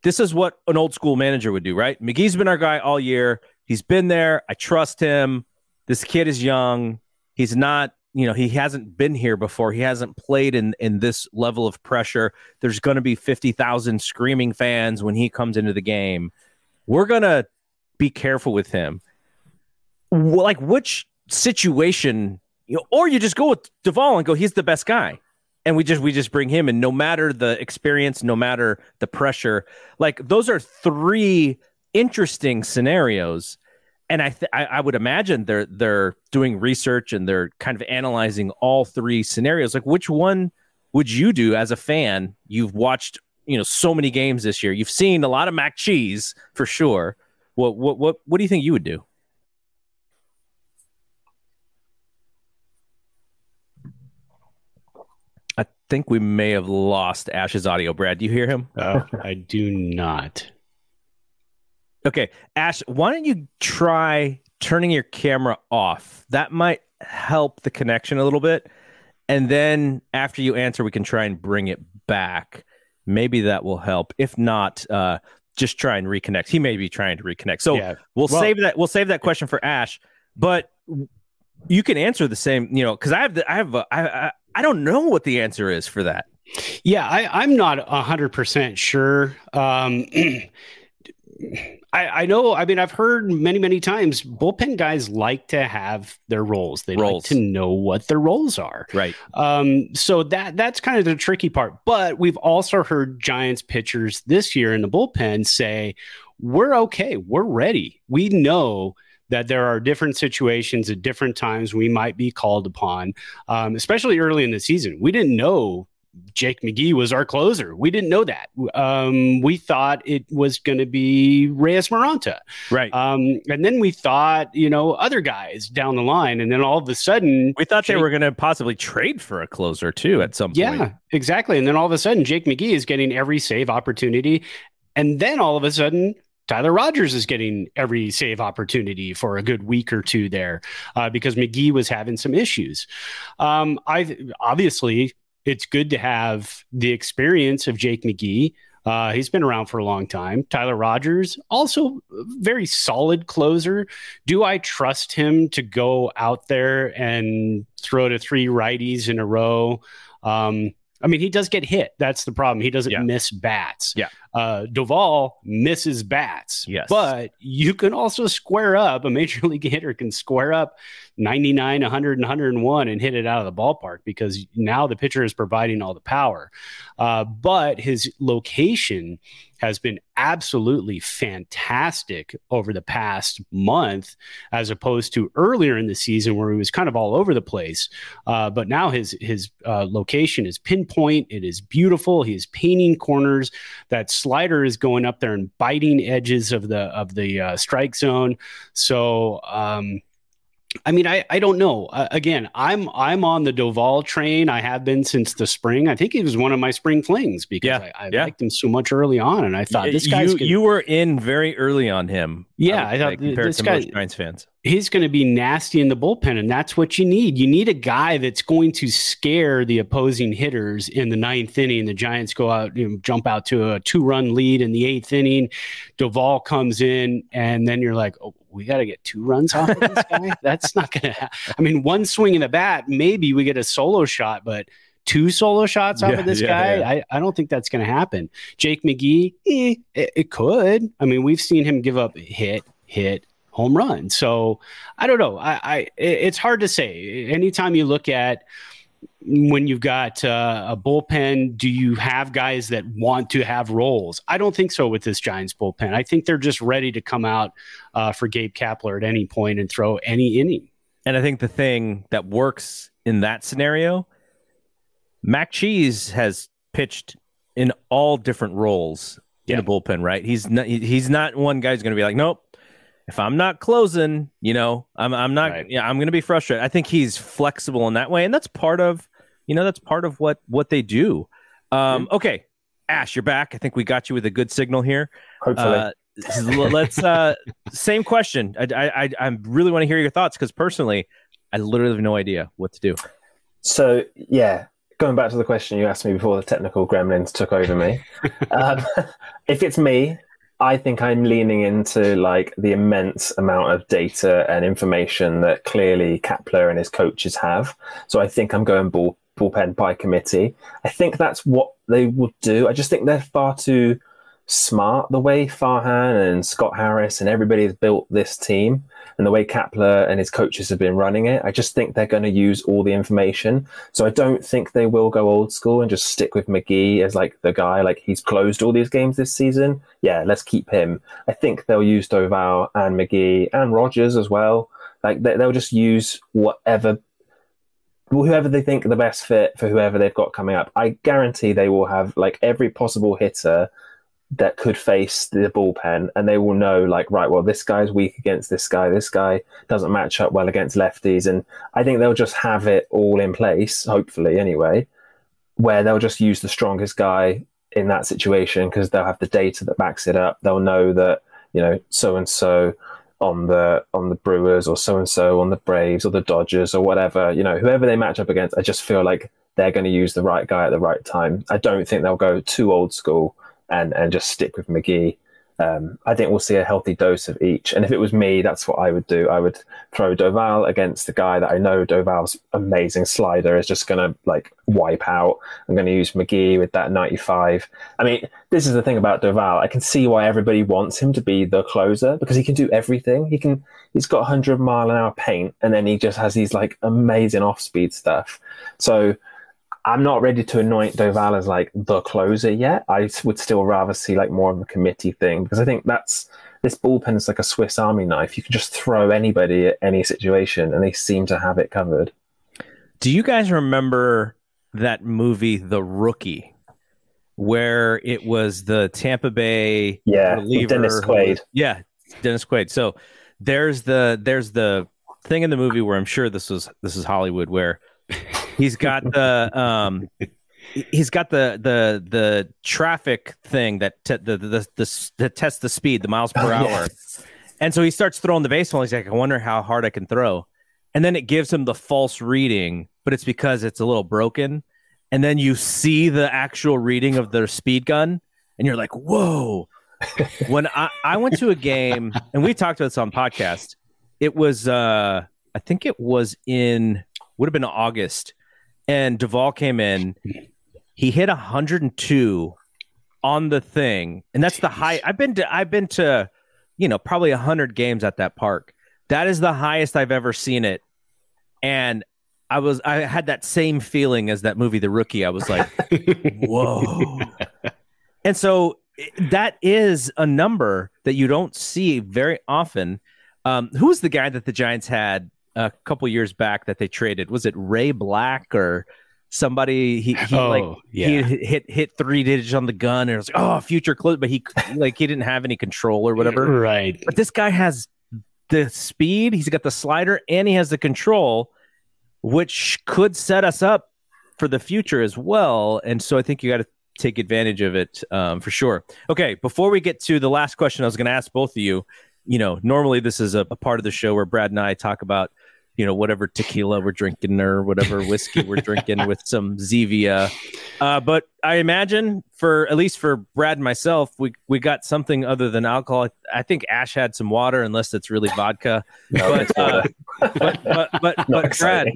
This is what an old school manager would do, right? McGee's been our guy all year. He's been there. I trust him. This kid is young. He's not, you know, he hasn't been here before. He hasn't played in, in this level of pressure. There's going to be fifty thousand screaming fans when he comes into the game. We're going to be careful with him. Like, which situation, you know, or you just go with Doval and go, he's the best guy. And we just we just bring him in, no matter the experience, no matter the pressure. Like, those are three interesting scenarios. And I, th- I I would imagine they're they're doing research and they're kind of analyzing all three scenarios. Like, which one would you do as a fan? You've watched, you know, so many games this year. You've seen a lot of mac cheese for sure. What what what what do you think you would do? I think we may have lost Ash's audio. Brad, do you hear him? Uh, I do not. Okay, Ash, why don't you try turning your camera off? That might help the connection a little bit. And then after you answer, we can try and bring it back. Maybe that will help. If not, uh, just try and reconnect. He may be trying to reconnect. So yeah. we'll, well save that. We'll save that question for Ash. But you can answer the same, you know, because I have the, I have a, I, I I don't know what the answer is for that. Yeah, I, I'm not a hundred percent sure. Um, I, I know. I mean, I've heard many, many times bullpen guys like to have their roles. They roles. like to know what their roles are. Right. Um, so that that's kind of the tricky part. But we've also heard Giants pitchers this year in the bullpen say, we're okay. We're ready. We know that there are different situations at different times we might be called upon, um, especially early in the season. We didn't know Jake McGee was our closer. We didn't know that. Um, we thought it was going to be Reyes Maranta. Right. Um, and then we thought, you know, other guys down the line. And then all of a sudden, we thought Jake, they were going to possibly trade for a closer too at some yeah, point. Yeah, exactly. And then all of a sudden, Jake McGee is getting every save opportunity. And then all of a sudden, Tyler Rogers is getting every save opportunity for a good week or two there uh, because McGee was having some issues. Um, I obviously, it's good to have the experience of Jake McGee. Uh, he's been around for a long time. Tyler Rogers, also a very solid closer. Do I trust him to go out there and throw to three righties in a row? Um, I mean, he does get hit. That's the problem. He doesn't yeah. miss bats. Yeah. Uh, Doval misses bats. Yes. But you can also square up. A major league hitter can square up ninety-nine, one hundred, and one oh one and hit it out of the ballpark because now the pitcher is providing all the power. Uh, but his location has been absolutely fantastic over the past month as opposed to earlier in the season where he was kind of all over the place. Uh, but now his his uh, location is pinpoint. It is beautiful. He is painting corners. That slider is going up there and biting edges of the of the uh, strike zone. So, um, I mean, I, I don't know. Uh, again, I'm I'm on the Doval train. I have been since the spring. I think he was one of my spring flings because yeah, I, I yeah. liked him so much early on, and I thought this guy. You, you were in very early on him. Yeah, I, I thought compared this to guy, most Giants fans, he's going to be nasty in the bullpen, and that's what you need. You need a guy that's going to scare the opposing hitters in the ninth inning. The Giants go out, you know, jump out to a two-run lead in the eighth inning. Doval comes in, and then you're like, oh, we got to get two runs off of this guy? That's not going to happen. I mean, one swing in the bat, maybe we get a solo shot, but two solo shots off yeah, of this yeah, guy? Yeah. I, I don't think that's going to happen. Jake McGee, eh, it, it could. I mean, we've seen him give up hit, hit, home run. So I don't know. I, I it's hard to say. Anytime you look at when you've got uh, a bullpen, do you have guys that want to have roles? I don't think so with this Giants bullpen. I think they're just ready to come out uh, for Gabe Kapler at any point and throw any inning. And I think the thing that works in that scenario, Mac Cheese has pitched in all different roles yeah. in the bullpen, right? He's not, he's not one guy who's going to be like, nope, if I'm not closing, you know, I'm I'm not right. yeah, I'm gonna be frustrated. I think he's flexible in that way, and that's part of you know, that's part of what what they do. Um, okay. Ash, you're back. I think we got you with a good signal here. Hopefully. Uh, let's uh, same question. I I I really want to hear your thoughts because personally, I literally have no idea what to do. So yeah. Going back to the question you asked me before the technical gremlins took over me. um, if it's me, I think I'm leaning into like the immense amount of data and information that clearly Kapler and his coaches have. So I think I'm going ball, bullpen by committee. I think that's what they will do. I just think they're far too smart the way Farhan and Scott Harris and everybody has built this team and the way Kapler and his coaches have been running it. I just think they're going to use all the information. So I don't think they will go old school and just stick with McGee as like the guy, like he's closed all these games this season. Yeah, let's keep him. I think they'll use Doval and McGee and Rogers as well. Like they, they'll just use whatever, whoever they think the best fit for whoever they've got coming up. I guarantee they will have like every possible hitter that could face the bullpen, and they will know, like, right, well, this guy's weak against this guy, this guy doesn't match up well against lefties, and I think they'll just have it all in place, hopefully anyway, where they'll just use the strongest guy in that situation because they'll have the data that backs it up. They'll know that, you know, so and so on the on the Brewers or so and so on the Braves or the Dodgers or whatever, you know, whoever they match up against, I just feel like they're going to use the right guy at the right time. I don't think they'll go too old school and and just stick with McGee. Um, I think we'll see a healthy dose of each. And if it was me, that's what I would do. I would throw Doval against the guy that I know Doval's amazing slider is just going to like wipe out. I'm going to use McGee with that ninety-five. I mean, this is the thing about Doval. I can see why everybody wants him to be the closer because he can do everything. He can, he's got one hundred mile an hour paint, and then he just has these like amazing off-speed stuff. So I'm not ready to anoint Doval as like the closer yet. I would still rather see like more of a committee thing because I think that's, this bullpen is like a Swiss Army knife. You can just throw anybody at any situation and they seem to have it covered. Do you guys remember that movie, The Rookie, where it was the Tampa Bay yeah, reliever? Dennis Quaid. Yeah, Dennis Quaid. So there's the there's the thing in the movie where I'm sure this was this is Hollywood where he's got the um, he's got the the the traffic thing that te- the, the the the that tests the speed, the miles per oh, hour, yes. And so he starts throwing the baseball. He's like, I wonder how hard I can throw, and then it gives him the false reading, but it's because it's a little broken, and then you see the actual reading of their speed gun, and you're like, whoa! When I I went to a game, and we talked about this on podcast, it was uh, I think it was in. Would have been August, and Doval came in. He hit one hundred two on the thing, and that's Jeez. the high. I've been to, I've been to, you know, probably one hundred games at that park. That is the highest I've ever seen it, and I was, I had that same feeling as that movie, The Rookie. I was like, whoa! And so that is a number that you don't see very often. Um, who was the guy that the Giants had a couple years back that they traded? Was it Ray Black or somebody? He, he oh, like yeah. he hit hit three digits on the gun and it was like, oh, future close, but he like he didn't have any control or whatever. Right. But this guy has the speed, he's got the slider, and he has the control, which could set us up for the future as well. And so I think you got to take advantage of it um, for sure. Okay, before we get to the last question, I was going to ask both of you. You know, normally this is a, a part of the show where Brad and I talk about, you know, whatever tequila we're drinking or whatever whiskey we're drinking with some Zevia. Uh, but I imagine for, at least for Brad and myself, we we got something other than alcohol. I think Ash had some water, unless it's really vodka. No, but, it's uh, but but but, but Brad,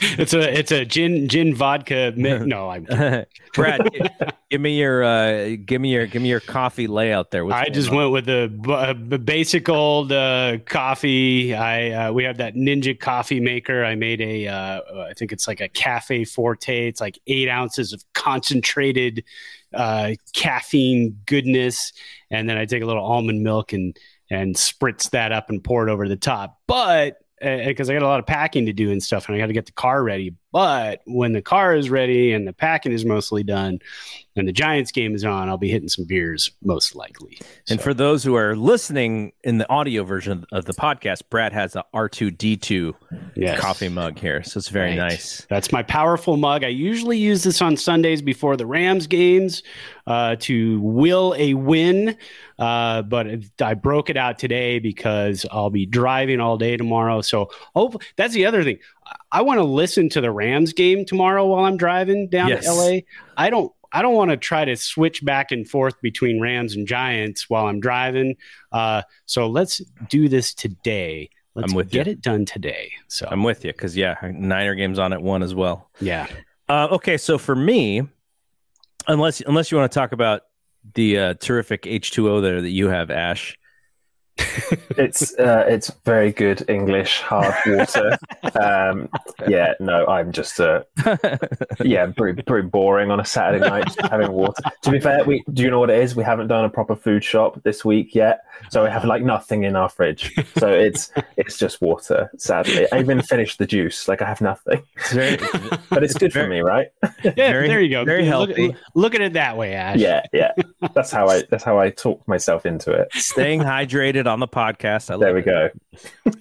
it's a it's a gin gin vodka. Mi- no, I'm kidding. Brad, give, give me your uh, give me your give me your coffee layout there. What's I just on? went with the b- basic old uh, coffee. I uh, we have that Ninja coffee maker. I made a uh, I think it's like a Cafe Forte. It's like eight ounces of concentrated uh, caffeine goodness, and then I take a little almond milk and and spritz that up and pour it over the top. But because uh, I got a lot of packing to do and stuff, and I got to get the car ready. But when the car is ready and the packing is mostly done, and the Giants game is on, I'll be hitting some beers most likely. And so, for those who are listening in the audio version of the podcast, Brad has a R two D two yes. coffee mug here, so it's very right. nice. That's my powerful mug. I usually use this on Sundays before the Rams games uh, to will a win, uh, but I broke it out today because I'll be driving all day tomorrow. So hope, that's the other thing. I want to listen to the Rams game tomorrow while I'm driving down yes. to L A. I don't I don't want to try to switch back and forth between Rams and Giants while I'm driving. Uh, so let's do this today. Let's I'm with get you. it done today. So I'm with you because, yeah, Niner game's on at one as well. Yeah. Uh, okay, so for me, unless unless you want to talk about the uh, terrific H two O there that you have, Ash. It's uh, it's very good English, hard water. Um, yeah, no, I'm just uh, yeah, pretty, pretty boring on a Saturday night just having water. To be fair, we do you know what it is? We haven't done a proper food shop this week yet, so we have like nothing in our fridge. So it's it's just water. Sadly, I even finished the juice. Like I have nothing, it's very, but it's good very, for me, right? Yeah, very, there you go. Very healthy. Look, look at it that way, Ash. Yeah, yeah. That's how I that's how I talk myself into it. Staying hydrated. On the podcast. I there we it.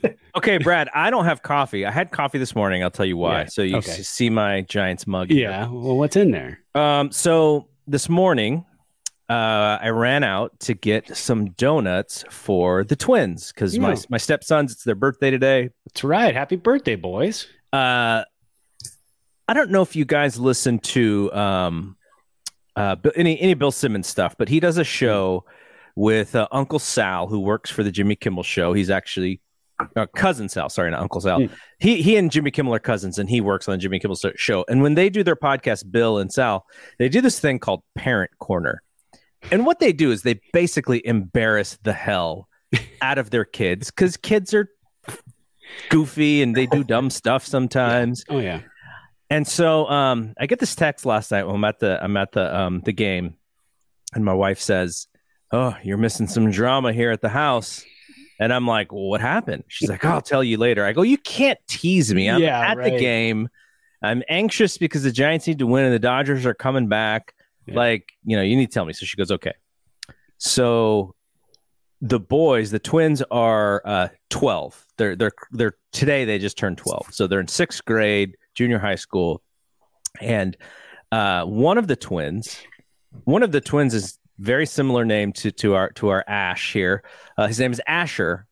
Go. Okay, Brad, I don't have coffee. I had coffee this morning. I'll tell you why. Yeah, so you okay. see my Giants mug. Yeah. Here. Well, what's in there? Um, so this morning uh, I ran out to get some donuts for the twins because yeah. my, my stepson's, it's their birthday today. That's right. Happy birthday, boys. Uh, I don't know if you guys listen to um, uh, any, any Bill Simmons stuff, but he does a show with uh, Uncle Sal, who works for the Jimmy Kimmel show. He's actually uh, cousin Sal. Sorry, not Uncle Sal. Mm. He he and Jimmy Kimmel are cousins, and he works on the Jimmy Kimmel show. And when they do their podcast, Bill and Sal, they do this thing called Parent Corner. And what they do is they basically embarrass the hell out of their kids because kids are goofy and they do dumb stuff sometimes. Yeah. Oh, yeah. And so um, I get this text last night when I'm at the, I'm at the, um, the game, and my wife says, "Oh, you're missing some drama here at the house." And I'm like, "Well, what happened?" She's like, "Oh, I'll tell you later." I go, "You can't tease me. I'm yeah, at right. the game. I'm anxious because the Giants need to win and the Dodgers are coming back. Yeah. Like, you know, you need to tell me." So she goes, "Okay." So the boys, the twins are uh, twelve. They're they're they're today they just turned twelve. So they're in sixth grade, junior high school. And uh, one of the twins, one of the twins is very similar name to, to our to our Ash here. Uh, his name is Asher,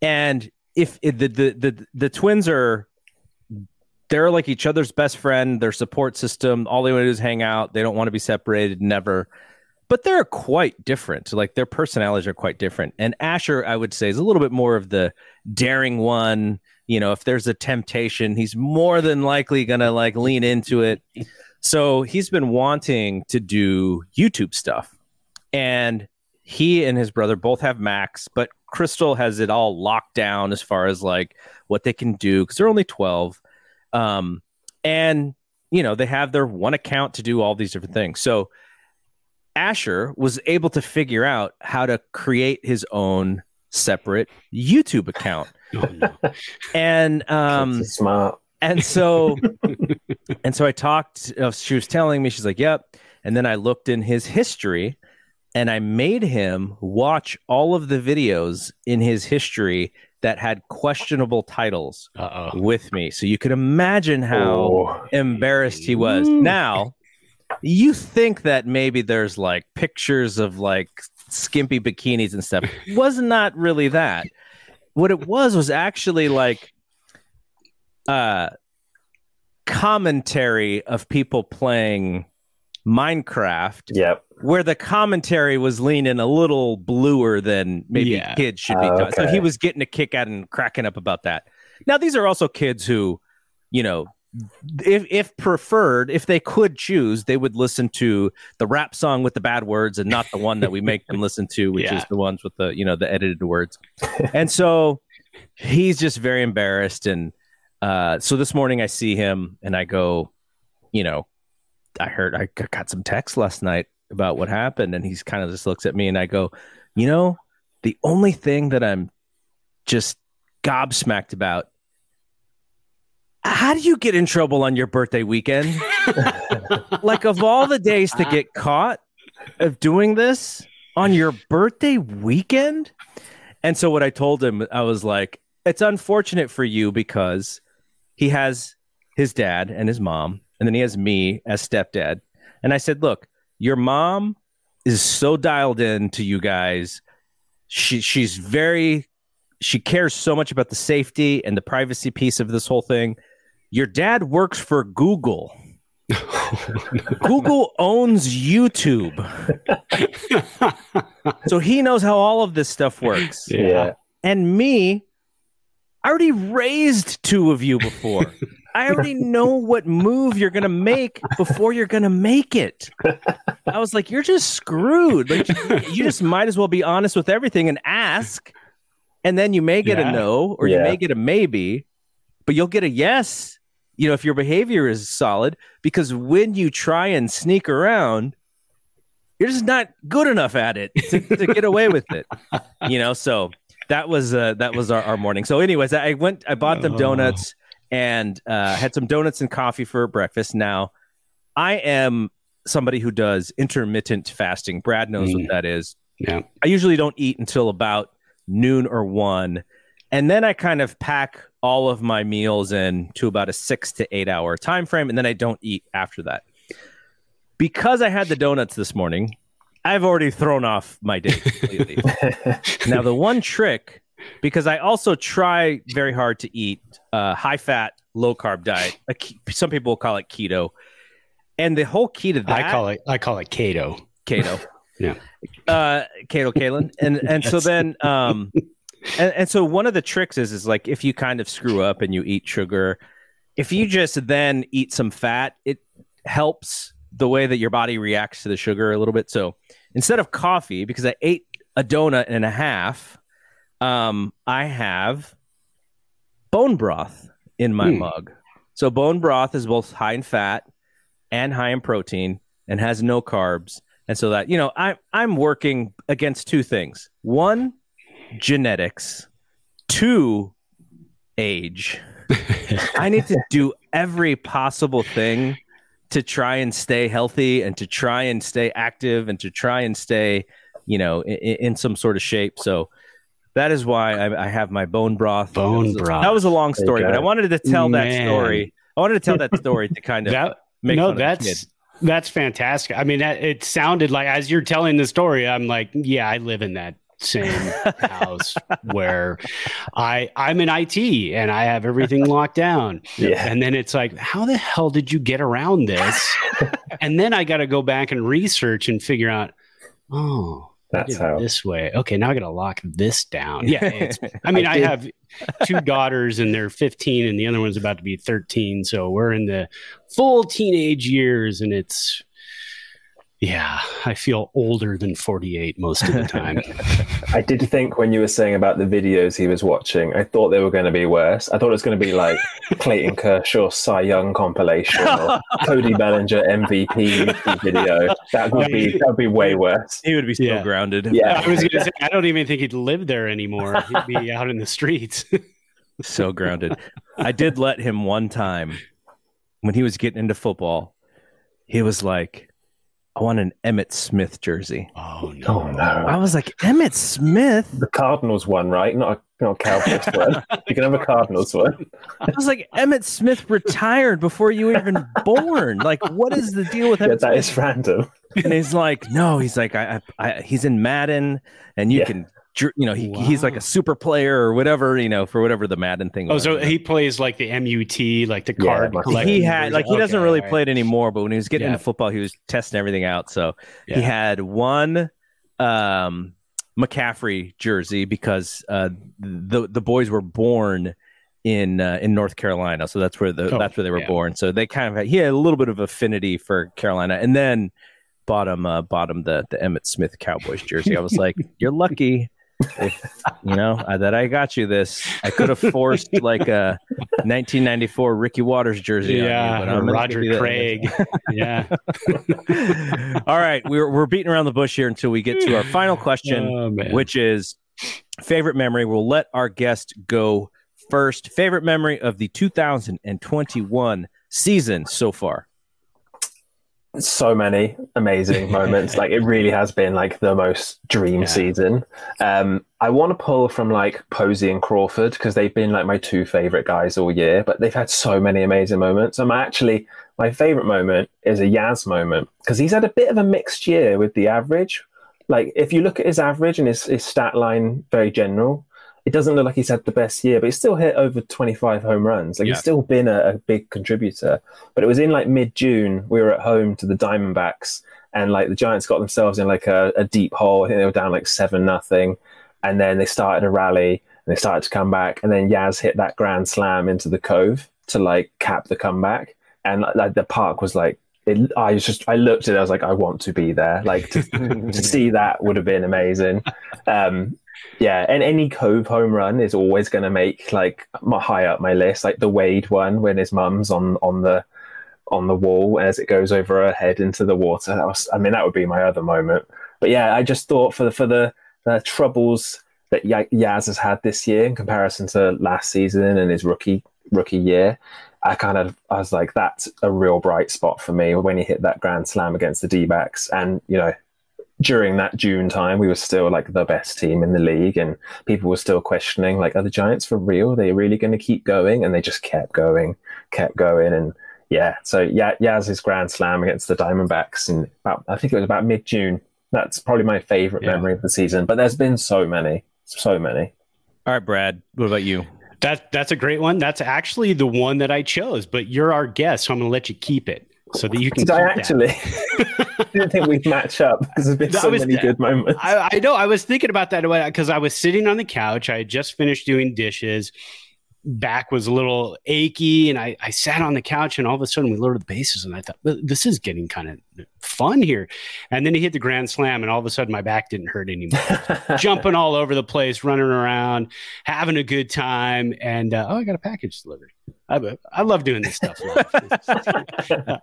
and if, if the, the the the twins are, they're like each other's best friend, their support system. All they want to do is hang out. They don't want to be separated, never. But they're quite different. Like their personalities are quite different. And Asher, I would say, is a little bit more of the daring one. You know, if there's a temptation, he's more than likely gonna like lean into it. So he's been wanting to do YouTube stuff. And he and his brother both have Macs, but Crystal has it all locked down as far as like what they can do because they're only twelve. Um, and, you know, they have their one account to do all these different things. So Asher was able to figure out how to create his own separate YouTube account. Oh, no. And um, smart. And so and so I talked. Uh, she was telling me, she's like, "Yep." And then I looked in his history. And I made him watch all of the videos in his history that had questionable titles Uh-oh. with me. So you can imagine how oh. embarrassed he was. Ooh. Now, you think that maybe there's like pictures of like skimpy bikinis and stuff. It was not really that. What it was was actually like uh, commentary of people playing Minecraft. Yep. Where the commentary was leaning a little bluer than maybe yeah. kids should be. Uh, okay. So he was getting a kick out and cracking up about that. Now, these are also kids who, you know, if if preferred, if they could choose, they would listen to the rap song with the bad words and not the one that we make them listen to, which yeah. is the ones with the, you know, the edited words. And so he's just very embarrassed. And uh, so this morning I see him and I go, you know, I heard I got some text last night about what happened, and he's kind of just looks at me and I go, you know, the only thing that I'm just gobsmacked about, how do you get in trouble on your birthday weekend? Like of all the days to get caught of doing this on your birthday weekend. And so what I told him, I was like, it's unfortunate for you because he has his dad and his mom, and then he has me as stepdad. And I said, look, your mom is so dialed in to you guys. She she's very, she cares so much about the safety and the privacy piece of this whole thing. Your dad works for Google. Google owns YouTube. So he knows how all of this stuff works. Yeah. And me, I already raised two of you before. I already know what move you're going to make before you're going to make it. I was like, you're just screwed. Like, you just might as well be honest with everything and ask. And then you may get yeah. a no, or yeah. you may get a maybe, but you'll get a yes. You know, if your behavior is solid, because when you try and sneak around, you're just not good enough at it to, to get away with it. You know, so that was uh, that was our, our morning. So anyways, I went, I bought them donuts. And uh, had some donuts and coffee for breakfast. Now, I am somebody who does intermittent fasting. Brad knows mm. what that is. Yeah. I usually don't eat until about noon or one. And then I kind of pack all of my meals in to about a six to eight hour time frame. And then I don't eat after that. Because I had the donuts this morning, I've already thrown off my day completely. Now, the one trick... Because I also try very hard to eat a uh, high-fat, low-carb diet. Ke- some people call it keto, and the whole key to that I call it I call it keto. Keto, yeah, uh, keto, Kalen, and and yes. so then, um, and, and so one of the tricks is is like if you kind of screw up and you eat sugar, if you just then eat some fat, it helps the way that your body reacts to the sugar a little bit. So instead of coffee, because I ate a donut and a half. Um, I have bone broth in my mm. mug. So bone broth is both high in fat and high in protein and has no carbs. And so that, you know, I, I'm working against two things. One, genetics. Two, age. I need to do every possible thing to try and stay healthy and to try and stay active and to try and stay, you know, in, in some sort of shape. So that is why I, I have my bone broth. Bone that was, broth. That was a long story, but I wanted to tell Man. that story. I wanted to tell that story to kind of that, make no, fun that's, of the kid. That's fantastic. I mean, that, it sounded like, as you're telling the story, I'm like, yeah, I live in that same house where I, I'm in I T and I have everything locked down. Yeah. And then it's like, how the hell did you get around this? And then I got to go back and research and figure out, oh. That's how this way. Okay, now I got to lock this down. Yeah, it's, I mean, I, I have two daughters and they're fifteen, and the other one's about to be thirteen. So we're in the full teenage years, and it's yeah, I feel older than forty-eight most of the time. I did think when you were saying about the videos he was watching, I thought they were going to be worse. I thought it was going to be like Clayton Kershaw Cy Young compilation or Cody Bellinger M V P video. That would be that would be way worse. He would be so yeah. grounded. Yeah, I was going to say, I don't even think he'd live there anymore. He'd be out in the streets. So grounded. I did let him one time when he was getting into football. He was like, I want an Emmitt Smith jersey. Oh no. oh, no. I was like, Emmitt Smith? The Cardinals one, right? Not a, not a Cowboys one. You can have a Cardinals one. I was like, Emmitt Smith retired before you were even born. Like, what is the deal with Emmitt yeah, that Smith? Is random. And he's like, no, he's like, I, I, I he's in Madden, and you yeah. can, you know, he, wow. he's like a super player or whatever, you know, for whatever the Madden thing was. Oh, so he plays like the M U T, like the card. Yeah, like he had, like, he okay, doesn't really right. play it anymore, but when he was getting yeah. into football, he was testing everything out. So yeah. he had one um, McCaffrey jersey because uh, the the boys were born in uh, in North Carolina, so that's where the oh, that's where they were yeah. born. So they kind of had, he had a little bit of affinity for Carolina, and then bought him uh, bought him the the Emmitt Smith Cowboys jersey. I was like, you're lucky. If, you know I, that I got you this. I could have forced like a nineteen ninety-four Ricky Waters jersey. Yeah, on you, but I'm Roger Craig. Yeah. All right, we're we're beating around the bush here until we get to our final question, oh, which is favorite memory. We'll let our guest go first. Favorite memory of the two thousand twenty-one season so far. So many amazing moments. Like, it really has been like the most dream yeah. season. Um, I want to pull from like Posey and Crawford because they've been like my two favorite guys all year, but they've had so many amazing moments. And um, actually, my favorite moment is a Yaz moment because he's had a bit of a mixed year with the average. Like, if you look at his average and his, his stat line, very general, it doesn't look like he's had the best year, but he's still hit over twenty-five home runs. Like yeah. he's still been a, a big contributor. But it was in like mid-June, we were at home to the Diamondbacks, and like the Giants got themselves in like a, a deep hole. I think they were down like seven nothing, and then they started a rally and they started to come back, and then Yaz hit that grand slam into the Cove to like cap the comeback. And like the park was like, it, I was just, I looked at it, I was like, I want to be there. Like to, to see that would have been amazing. Um, yeah. And any Cove home run is always going to make like my, high up my list, like the Wade one when his mum's on, on the, on the wall as it goes over her head into the water. That was, I mean, that would be my other moment. But yeah, I just thought for the, for the uh, troubles that Yaz has had this year in comparison to last season and his rookie rookie year, I kind of, I was like, that's a real bright spot for me when he hit that grand slam against the D-backs. And, you know, during that June time, we were still like the best team in the league and people were still questioning, like, are the Giants for real? Are they really going to keep going? And they just kept going, kept going. And yeah, so yeah, Yaz's grand slam against the Diamondbacks in about, I think it was about mid-June. That's probably my favorite yeah. memory of the season, but there's been so many, so many. All right, Brad, what about you? That, that's a great one. That's actually the one that I chose, but you're our guest, so I'm going to let you keep it so that you can Did I actually? I didn't think we'd match up because there's been that so was, many good moments. I, I know. I was thinking about that because I was sitting on the couch. I had just finished doing dishes. Back was a little achy, and I, I sat on the couch, and all of a sudden we loaded the bases, and I thought, this is getting kind of fun here. And then he hit the grand slam, and all of a sudden my back didn't hurt anymore. Jumping all over the place, running around, having a good time, and uh, oh, I got a package delivered. I, I love doing this stuff.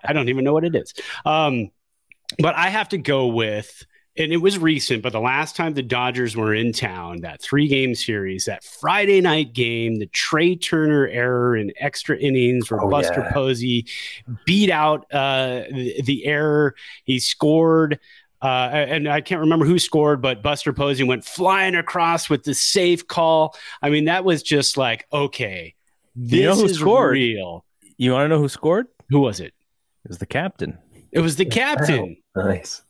I don't even know what it is. Um, but I have to go with... And it was recent, but the last time the Dodgers were in town, that three-game series, that Friday night game, the Trea Turner error in extra innings where oh, Buster yeah. Posey beat out uh, the, the error. He scored, uh, and I can't remember who scored, but Buster Posey went flying across with the safe call. I mean, that was just like, okay, this you know who is scored? Real. You want to know who scored? Who was it? It was the captain. It was the captain. Oh, nice.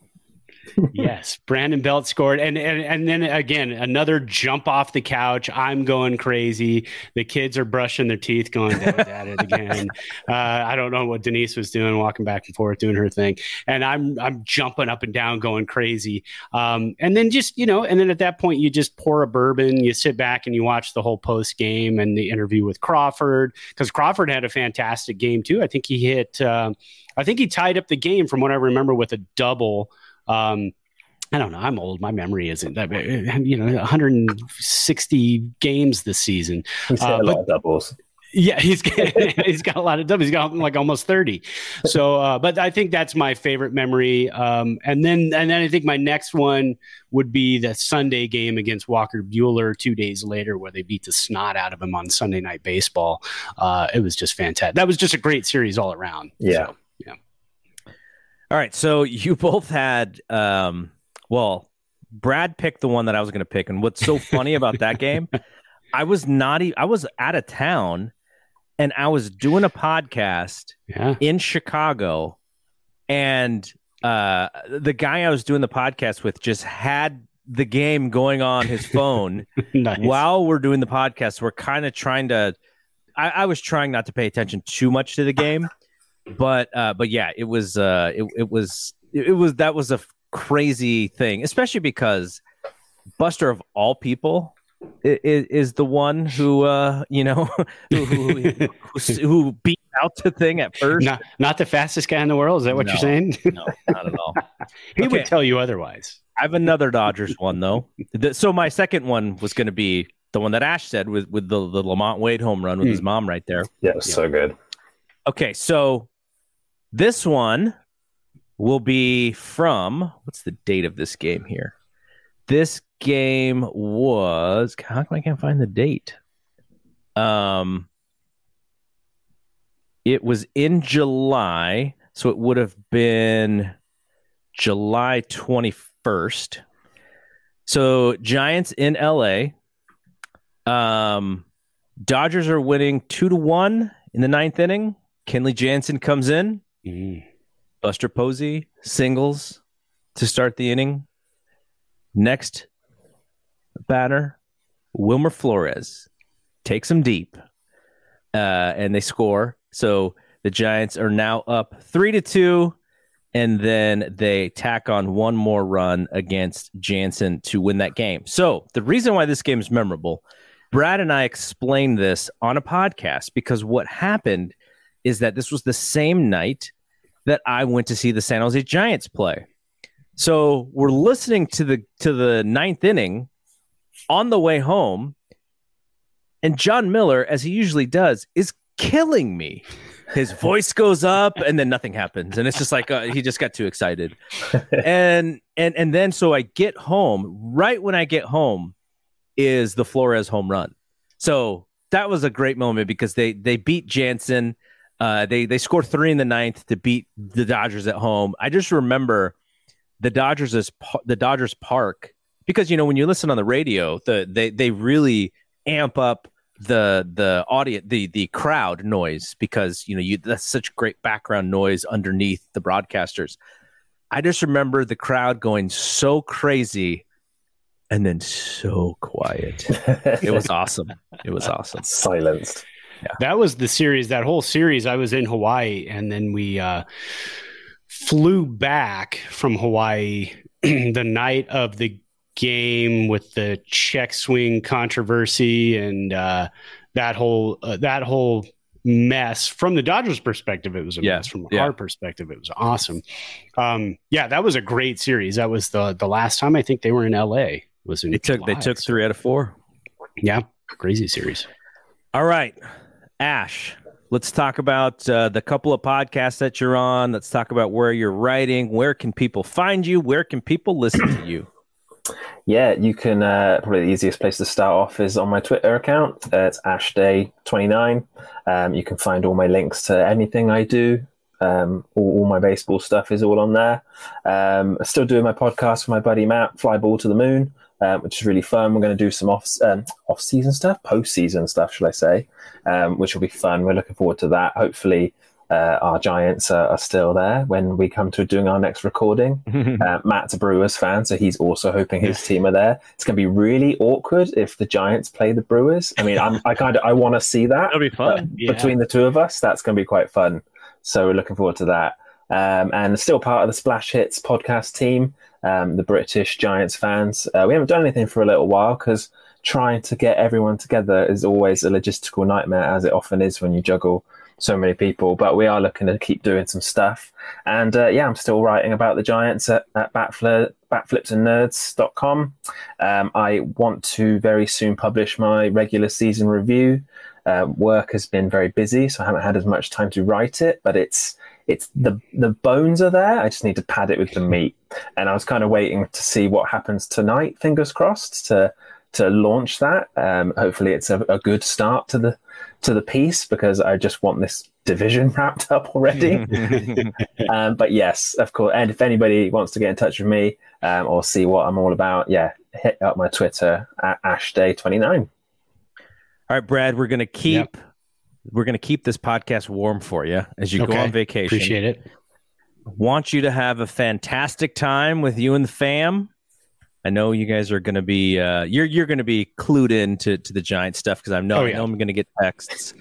Yes, Brandon Belt scored. And, and and then again, another jump off the couch. I'm going crazy. The kids are brushing their teeth going, Dad's at it again. Uh, I don't know what Denise was doing, walking back and forth, doing her thing. And I'm I'm jumping up and down, going crazy. Um, and then just, you know, and then at that point, you just pour a bourbon, you sit back and you watch the whole post game and the interview with Crawford, because Crawford had a fantastic game too. I think he hit, uh, I think he tied up the game from what I remember with a double. Um, I don't know. I'm old. My memory isn't. You know, one hundred sixty games this season. He's uh, got a but, lot of doubles. Yeah, he's he's got a lot of doubles. He's got like almost thirty. So, uh, but I think that's my favorite memory. Um, and then and then I think my next one would be the Sunday game against Walker Buehler two days later, where they beat the snot out of him on Sunday Night Baseball. Uh, it was just fantastic. That was just a great series all around. Yeah. So. All right, so you both had, um, well, Brad picked the one that I was going to pick, and what's so funny about that game, I was not, e- I was out of town, and I was doing a podcast yeah. in Chicago, and uh, the guy I was doing the podcast with just had the game going on his phone nice. While we're doing the podcast. We're kind of trying to, I-, I was trying not to pay attention too much to the game. But uh, but yeah, it was uh, it it was it was that was a crazy thing, especially because Buster of all people is, is the one who uh, you know who who, who who beat out the thing at first. Not, not the fastest guy in the world. Is that what no, you're saying? No, not at all. He okay. would tell you otherwise. I have another Dodgers one though. The, so my second one was going to be the one that Ash said with with the, the Lamont Wade home run with mm. his mom right there. Yeah, it was yeah. so good. Okay, so. This one will be from, what's the date of this game here? This game was, how come I can't find the date? Um, it was in July, so it would have been July twenty-first. So Giants in L A. Um, Dodgers are winning two to one in the ninth inning. Kenley Jansen comes in. Buster Posey singles to start the inning. Next batter, Wilmer Flores takes him deep, uh, and they score. So the Giants are now up three to two, and then they tack on one more run against Jansen to win that game. So the reason why this game is memorable Brad and I explained this on a podcast because what happened is that this was the same night that I went to see the San Jose Giants play. So we're listening to the to the ninth inning on the way home, and John Miller, as he usually does, is killing me. His voice goes up, and then nothing happens, and it's just like uh, he just got too excited. And and and then so I get home. Right when I get home is the Flores home run. So that was a great moment because they they beat Jansen. Uh, they they scored three in the ninth to beat the Dodgers at home. I just remember the Dodgers is the Dodgers Park because you know when you listen on the radio, the they they really amp up the the audio the the crowd noise because you know you that's such great background noise underneath the broadcasters. I just remember the crowd going so crazy and then so quiet. It was awesome. It was awesome. Silenced. Yeah. That was the series. That whole series. I was in Hawaii, and then we uh, flew back from Hawaii the night of the game with the check swing controversy and uh that whole uh, that whole mess. From the Dodgers perspective it was a yeah. mess. From yeah. our perspective it was awesome. Um yeah that was a great series. That was the the last time I think they were in L A was in they took July, they took so. three out of four. Yeah, crazy series. All right, Ash, let's talk about uh, the couple of podcasts that you're on. Let's talk about where you're writing. Where can people find you? Where can people listen to you? Yeah, you can. Uh, probably the easiest place to start off is on my Twitter account. Uh, it's Ash Day twenty-nine. Um, you can find all my links to anything I do. Um, all, all my baseball stuff is all on there. Um, I'm still doing my podcast with my buddy Matt, Fly Ball to the Moon, uh, which is really fun. We're going to do some off um, off season stuff, post season stuff, shall I say, um, which will be fun. We're looking forward to that. Hopefully. Uh, our Giants are, are still there when we come to doing our next recording. uh, Matt's a Brewers fan, so he's also hoping his team are there. It's going to be really awkward if the Giants play the Brewers. I mean, I'm, I kind of I want to see that. It'll be fun yeah. between the two of us. That's going to be quite fun. So we're looking forward to that. Um, and still part of the Splash Hits podcast team, um, the British Giants fans. Uh, we haven't done anything for a little while because trying to get everyone together is always a logistical nightmare, as it often is when you juggle so many people, but we are looking to keep doing some stuff. And uh, yeah, I'm still writing about the Giants at, at backflip, backflips and nerds dot com. Um, I want to very soon publish my regular season review. Uh, work has been very busy, so I haven't had as much time to write it, but it's it's the the bones are there. I just need to pad it with the meat. And I was kind of waiting to see what happens tonight, fingers crossed, to to launch that. Um, hopefully it's a, a good start to the to the piece because I just want this division wrapped up already. um, but yes, of course. And if anybody wants to get in touch with me um, or see what I'm all about, yeah, hit up my Twitter at Ash Day twenty-nine. All right, Brad, we're going to keep, yep. we're going to keep this podcast warm for you as you okay. go on vacation. Appreciate it. Want you to have a fantastic time with you and the fam. I know you guys are going to be uh, you're you're going to be clued in to, to the Giants stuff because I know oh, yeah. I know I'm going to get texts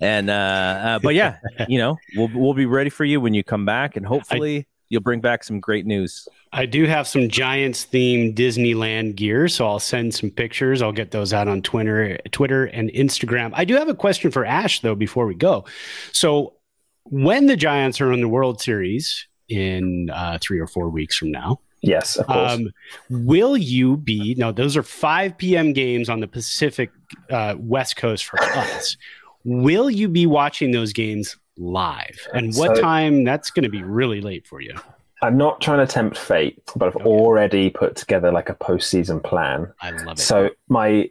and uh, uh, but yeah, you know we'll we'll be ready for you when you come back and hopefully I, you'll bring back some great news. I do have some Giants themed Disneyland gear, so I'll send some pictures. I'll get those out on Twitter, Twitter and Instagram. I do have a question for Ash though before we go. So when the Giants are in the World Series in uh, three or four weeks from now. Yes, of course. Um, will you be... No, those are five p.m. games on the Pacific uh, West Coast for us. Will you be watching those games live? And what so, time? That's going to be really late for you. I'm not trying to tempt fate, but I've okay. already put together like a postseason plan. I love it. So my...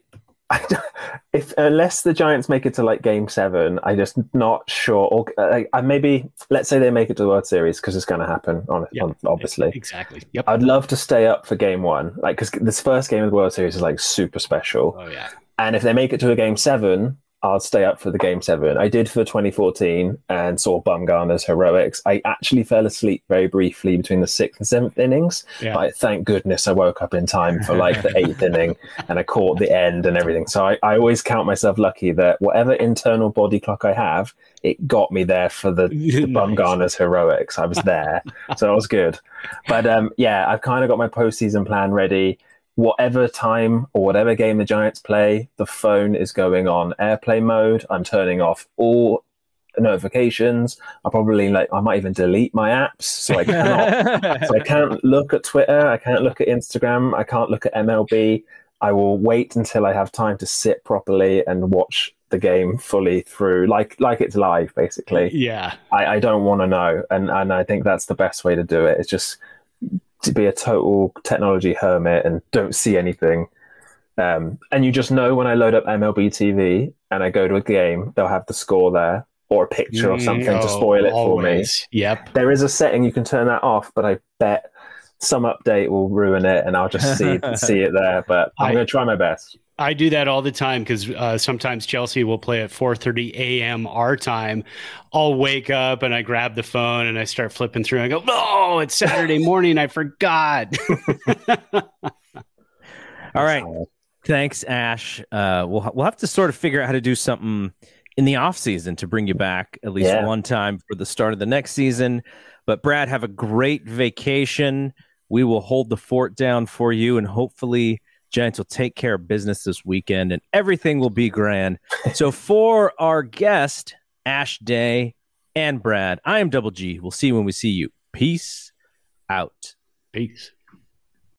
if unless the Giants make it to like game seven, I'm just not sure. Or uh, I maybe let's say they make it to the World Series because it's going to happen. On, yep. on obviously, exactly. Yep. I'd love to stay up for game one, like because this first game of the World Series is like super special. Oh yeah. And if they make it to a game seven, I'll stay up for the game seven. I did for twenty fourteen and saw Bumgarner's heroics. I actually fell asleep very briefly between the sixth and seventh innings, yeah. but thank goodness I woke up in time for like the eighth inning and I caught the end and everything. So I, I always count myself lucky that whatever internal body clock I have, it got me there for the, the nice. Bumgarner's heroics. I was there, so it was good. But um, yeah, I've kind of got my postseason plan ready. whatever time or whatever game the Giants play, the phone is going on airplane mode. I'm turning off all notifications. I probably like I might even delete my apps, so I cannot. So I can't look at Twitter. I can't look at Instagram. I can't look at M L B. I will wait until I have time to sit properly and watch the game fully through, like like it's live, basically. Yeah, I, I don't want to know, and and I think that's the best way to do it. It's just to be a total technology hermit and don't see anything. Um, and you just know when I load up M L B T V and I go to a game, they'll have the score there or a picture or something oh, to spoil it always. For me. Yep. There is a setting you can turn that off, but I bet some update will ruin it and I'll just see see it there. But I'm going to try my best. I do that all the time because uh, sometimes Chelsea will play at four thirty a.m. our time. I'll wake up and I grab the phone and I start flipping through and I go, oh, it's Saturday morning. I forgot. All right. Thanks, Ash. Uh, we'll we'll have to sort of figure out how to do something in the off season to bring you back at least yeah. one time for the start of the next season. But Brad, have a great vacation. We will hold the fort down for you and hopefully Giants will take care of business this weekend and everything will be grand. So for our guest, Ash Day and Brad, I am Double G. We'll see you when we see you. Peace out. Peace.